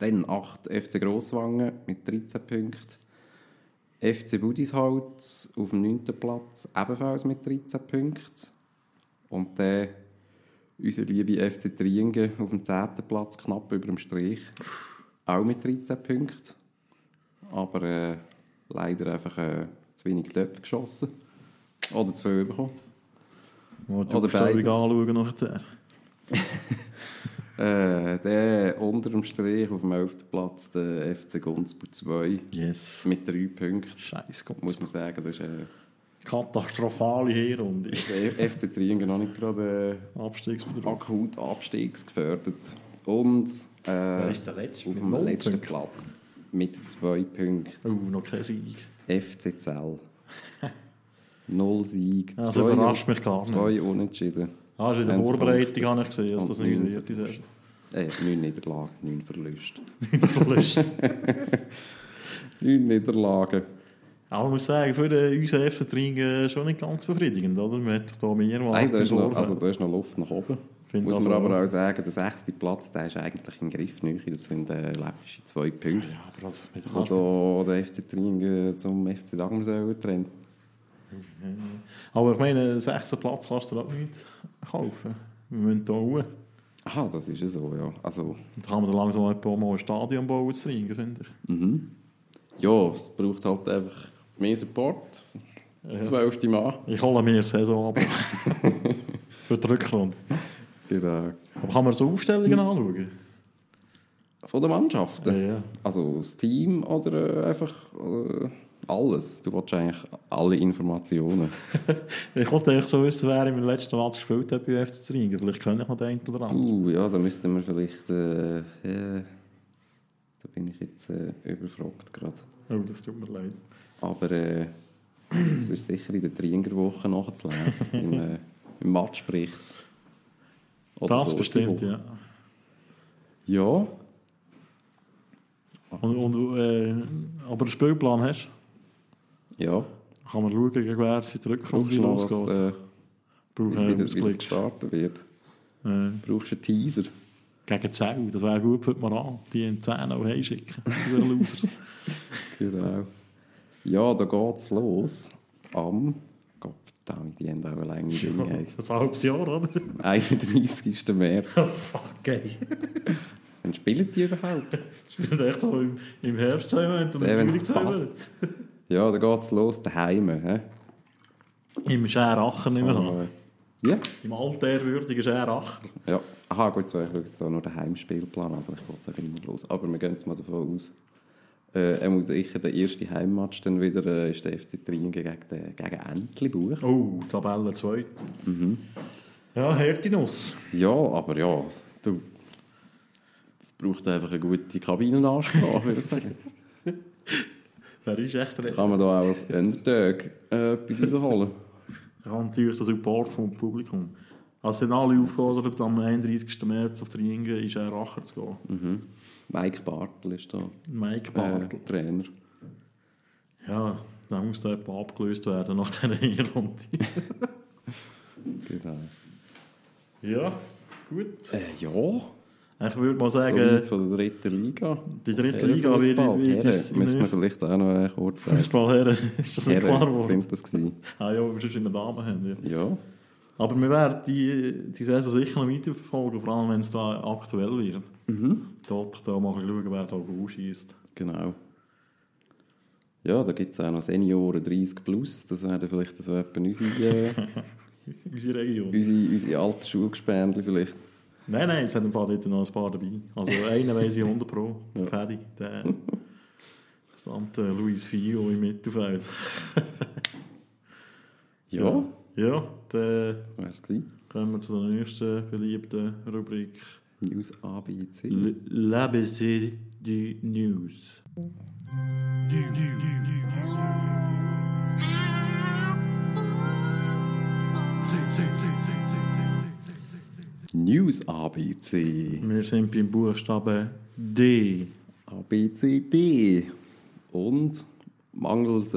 Dann 8 FC Grosswangen mit 13 Punkten. FC Budisholz auf dem 9. Platz ebenfalls mit 13 Punkten. Und dann unsere liebe FC Triengen auf dem 10. Platz, knapp über dem Strich, auch mit 13 Punkten. Aber leider einfach zu wenig Töpfe geschossen. Oder zu viel bekommen. Oder beides. Anschauen nachher. Der unter dem Strich auf dem 11. Platz, der FC Gunzburg 2. Yes. Mit 3 Punkten. Scheiß Gunzburg. Muss man sagen, das ist eine katastrophale Herrunde. Der FC Triengen noch nicht gerade akut abstiegsgefährdet. Und ist der letzte, auf dem letzten Platz mit 2 Punkten. Noch kein Sieg. FC Zell. 0 Sieg, 2 Unentschieden. Das in der Vorbereitung habe ich gesehen, dass das nicht wird. 9 Niederlagen, 9 Verluste. 9 Niederlagen. Aber ich muss sagen, für unseren FC Triengen schon nicht ganz befriedigend, oder? Man hat da mehrmals... Nein, da ist noch Luft nach oben. Muss also man aber auch sagen, der 6. Platz, der ist eigentlich im Griff. Das sind läppische 2 Punkte. Ja, aber das ist mit der FC Triengen zum FC Dagmersellen trennt. Aber ich meine, den 6. Platz kannst du auch nicht kaufen. Wir müssen hier hoch. Aha, das ist ja so, ja. Also, da kann man dann langsam ein paar Mal ein Stadion bauen, finde ich. Mhm. Ja, es braucht halt einfach mehr Support. Ja. 12. Mal. Ich hole mir Saison ab. Für die Rückrunde. Genau. Aber kann man so Aufstellungen anschauen? Von den Mannschaften? Ja. Also das Team oder einfach... Alles. Du willst eigentlich alle Informationen. Ich wollte eigentlich so wissen, wer im letzten Match gespielt hat bei FC Triengen. Vielleicht könnte ich noch den einen oder anderen. Ja, da müssten wir vielleicht... da bin ich jetzt überfragt gerade. Oh, das tut mir leid. Aber das ist sicher in der Trienger-Woche nachzulesen. Im Matchbericht. Das so bestimmt, ja. Ja. Aber den Spielplan hast du? Ja. Kann man schauen, gegen wer sie zurückkommt, wie losgeht. Wie das gestartet wird. Brauchst du einen Teaser? Gegen Zell, das wäre gut für die Moral. Die in 10 auch heimschicken. Losers. Genau. Ja, da geht es los. Am... Gott, die haben auch lange Dinge. Das ein halbes Jahr, oder? Am 31. März. Okay. Dann spielen die überhaupt? Das spielt echt so im Herbst zusammen und im Frühling zusammen. Ja, da geht es los daheim. Im Schärachen nicht mehr. Ja. Im altehrwürdigen Schärachen. Ja. Aha, gut, so, ich schaue jetzt da nur den Heimspielplan an. Vielleicht geht es auch immer los. Aber wir gehen jetzt mal davon aus. Der erste Heimmatch dann wieder ist der FC Triengen gegen Entlebuch. Oh, Tabelle 2. Mhm. Ja, Härtinuss. Ja, aber ja, du... Es braucht einfach eine gute Kabinenansprache, würde ich sagen. Wer ist echt recht? Kann man da auch als Endtag etwas rausholen? Ich habe natürlich das Support vom Publikum. Als sind alle aufgefordert, am 31. März auf der Ringe in Racher zu gehen. Mhm. Mike Bartel ist da. Mike Bartel. Trainer. Ja, dann muss da jemand abgelöst werden nach dieser Runde. Genau. Ja, gut. Ja. Ich würde mal sagen... So jetzt von der dritten Liga. Die dritte Liga wird... Müssen wir vielleicht auch noch kurz sagen. Fußball, ist das nicht Herren, klar geworden? Sind das gewesen? Ah ja, wir sind in der Dame haben. Ja. Aber wir werden die Saison sicher noch weiterverfolgen, vor allem wenn es da aktuell wird. Mhm. Da mal schauen, wer da rausschießt. Genau. Ja, da gibt es auch noch Senioren 30+. Das wäre vielleicht so etwa unsere Region. Unsere alten Schulgespendli vielleicht. Nein, es hat im Fall dort noch ein paar dabei. Also einen weiss ich 100%. Der Paddy, der verdammte Luis Fio im Mittelfeld. Ja. Ja, dann kommen wir zu der nächsten beliebten Rubrik. News ABC. L'ABC du News. News ABC. Wir sind beim Buchstaben D. ABCD. Und mangels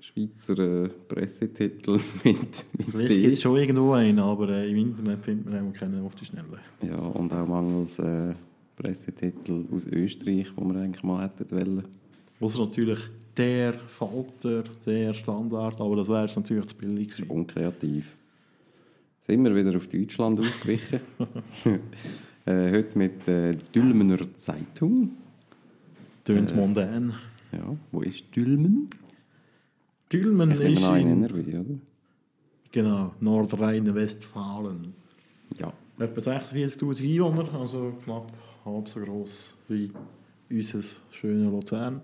Schweizer Pressetitel mit vielleicht gibt es schon irgendwo einen, aber im Internet findet man auch keinen auf die Schnelle. Ja, und auch mangels Pressetitel aus Österreich, die wir eigentlich mal hätten wollen. Was natürlich der Falter, der Standard, aber das wäre natürlich zu billig gewesen. Unkreativ. Sind wir wieder auf Deutschland ausgewichen. Heute mit der Dülmener Zeitung. Tönt mondän. Ja, wo ist Dülmen? Dülmen ist in NRW, oder? Genau, Nordrhein-Westfalen. Ja. Etwa 46'000 Einwohner, also knapp halb so gross wie unser schöner Luzern.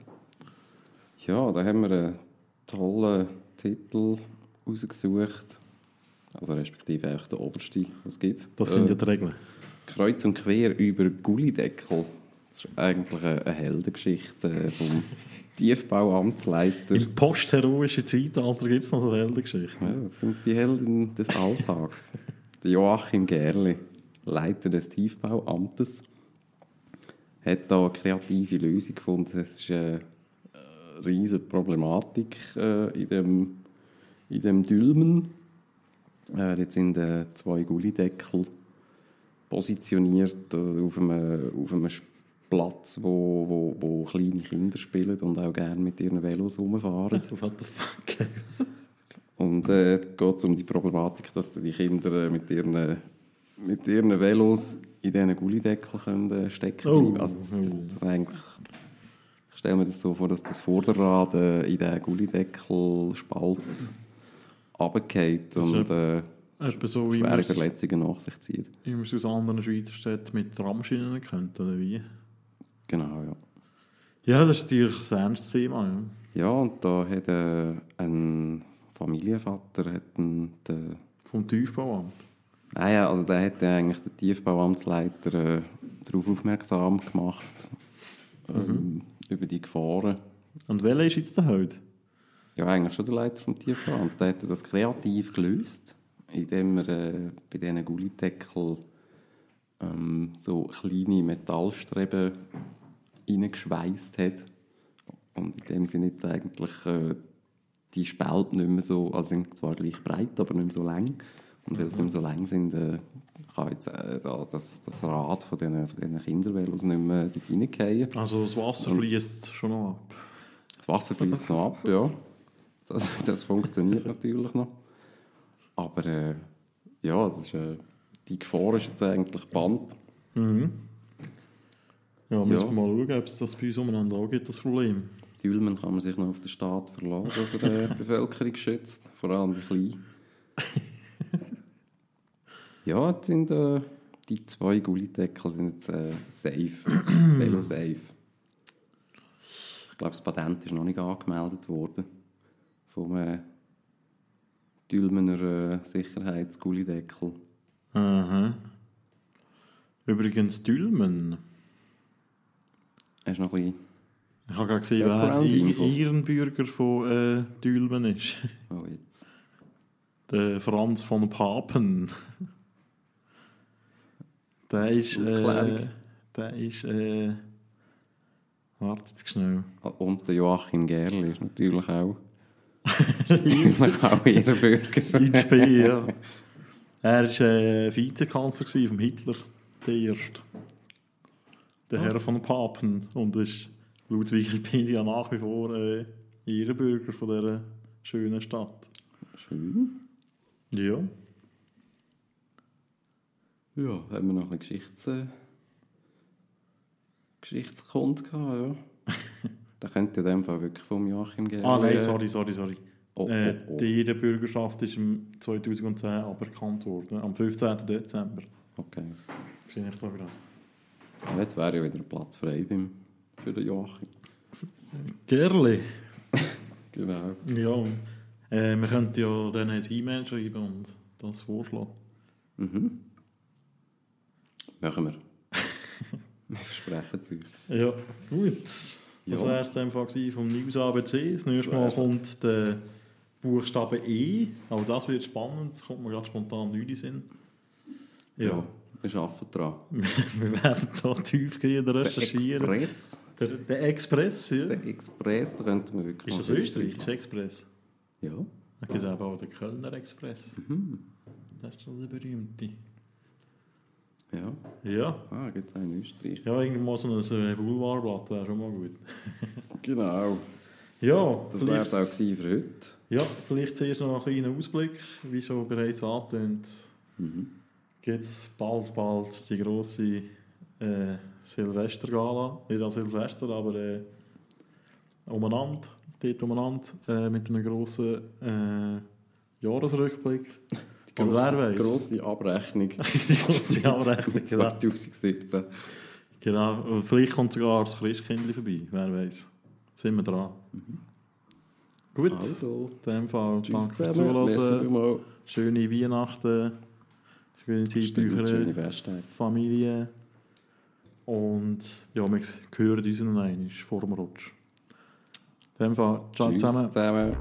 Ja, da haben wir einen tollen Titel rausgesucht. Also respektive eigentlich der oberste, was es gibt. Das sind ja die Regeln. Kreuz und quer über Gullideckel. Das ist eigentlich eine Heldengeschichte vom Tiefbauamtsleiter. Im postheroischen Zeitalter gibt es noch so Heldengeschichten. Ja, das sind die Helden des Alltags. Der Joachim Gerli, Leiter des Tiefbauamtes, hat da eine kreative Lösung gefunden. Es ist eine riesige Problematik in dem Dülmen. Dort sind zwei Gullideckel positioniert auf einem Platz, wo kleine Kinder spielen und auch gerne mit ihren Velos rumfahren. What the fuck? Und es geht um die Problematik, dass die Kinder mit ihren Velos in diesen Gullideckel stecken können. Oh. Also das eigentlich, ich stelle mir das so vor, dass das Vorderrad in diesen Gullideckel spalt runterfällt und so schwere Verletzungen nach sich zieht. Wie man es aus anderen Schweizer Städten mit Tramschienen könnte, oder wie? Genau, ja. Ja, das ist natürlich ein ernstes Thema. Ja, und da hat ein Familienvater... Vom Tiefbauamt? Nein, ja, also der hat eigentlich den Tiefbauamtsleiter darauf aufmerksam gemacht, über die Gefahren. Und welcher ist jetzt der heute? Ja, eigentlich schon der Leiter vom Tiefbauamt. Der hat das kreativ gelöst, indem er bei diesen Gullideckel so kleine Metallstreben reingeschweißt hat. Und in dem Sinne jetzt eigentlich die Spalte nicht mehr so, also sind zwar gleich breit, aber nicht mehr so lang. Und weil sie nicht mehr so lang sind, kann jetzt das Rad von diesen Kindervelos nicht mehr reinfallen. Also das Wasser fließt schon noch ab. Das Wasser fließt noch ab, ja. Das funktioniert natürlich noch. Aber ja, das ist, die Gefahr ist jetzt eigentlich gebannt. Mhm. Ja, müssen wir mal schauen, ob es das bei uns umeinander auch gibt, das Problem. Die Ulmen kann man sich noch auf den Staat verlassen, dass er die Bevölkerung schützt, vor allem die Kleinen. Ja, jetzt sind die zwei Gullideckel sind jetzt safe, Velo-safe. Ich glaube, das Patent ist noch nicht angemeldet worden vom Dülmener Sicherheitsgullideckel. Aha. Übrigens Dülmen. Hast du noch ein bisschen Ich habe gerade gesehen, wer Ehrenbürger von Dülmen ist. Oh, jetzt. Der Franz von Papen. Der ist warte jetzt schnell. Und der Joachim Gerli ist natürlich auch. natürlich auch Ehrenbürger. ISP, ja. Er war Vizekanzler vom Hitler, der Erste. Der Herr von Papen. Und ist laut Wikipedia nach wie vor Ehrenbürger von dieser schönen Stadt. Schön? Ja. Ja, haben wir noch eine Geschichtskund gehabt, ja. Da könnte ja in dem Fall wirklich vom Joachim gehen. Ah nein, sorry. Die Ehrenbürgerschaft ist im 2010 aberkannt worden, am 15. Dezember. Okay. Sehe ich da gerade. Ja, jetzt wäre ja wieder Platz frei für den Joachim. Gerli. Genau. Ja, wir könnten ja dann ein E-Mail schreiben und das vorschlagen. Mhm. Machen wir. Wir versprechen es euch. Ja, gut. Das wäre es dann vom News ABC. Das nächste Mal kommt der Buchstabe E. Auch das wird spannend. Das kommt mir gerade spontan nicht in den Sinn. Ja. Wir arbeiten dran. Wir werden da tief gehen und recherchieren. Der Express. Der Express, ja. Der Express, da könnten wir wirklich... Ist das österreichische Express? Ja. Da gibt es eben auch den Kölner Express. Mhm. Das ist schon der berühmte. Ja. Ja. Ah, gibt es einen in Österreich. Ja, irgendwo so ein Boulevardblatt wäre schon mal gut. Genau. Ja. Das wäre es auch gewesen für heute. Ja, vielleicht zuerst noch einen kleinen Ausblick. Wie schon bereits angetönt, gibt es bald die grosse Silvestergala. Nicht an Silvester, aber umeinander, mit einem grossen Jahresrückblick. Die grosse Abrechnung. Die grosse Abrechnung, 2017. Genau, und vielleicht kommt sogar das Christkindli vorbei, wer weiß. Sind wir dran. Mhm. Gut, also, in dem Fall, danke fürs Zuhören. Schöne Weihnachten, schöne Zeit bei eurer Familie. Und ja, wir hören uns noch einmal vor dem Rutsch. In dem Fall, ciao zusammen.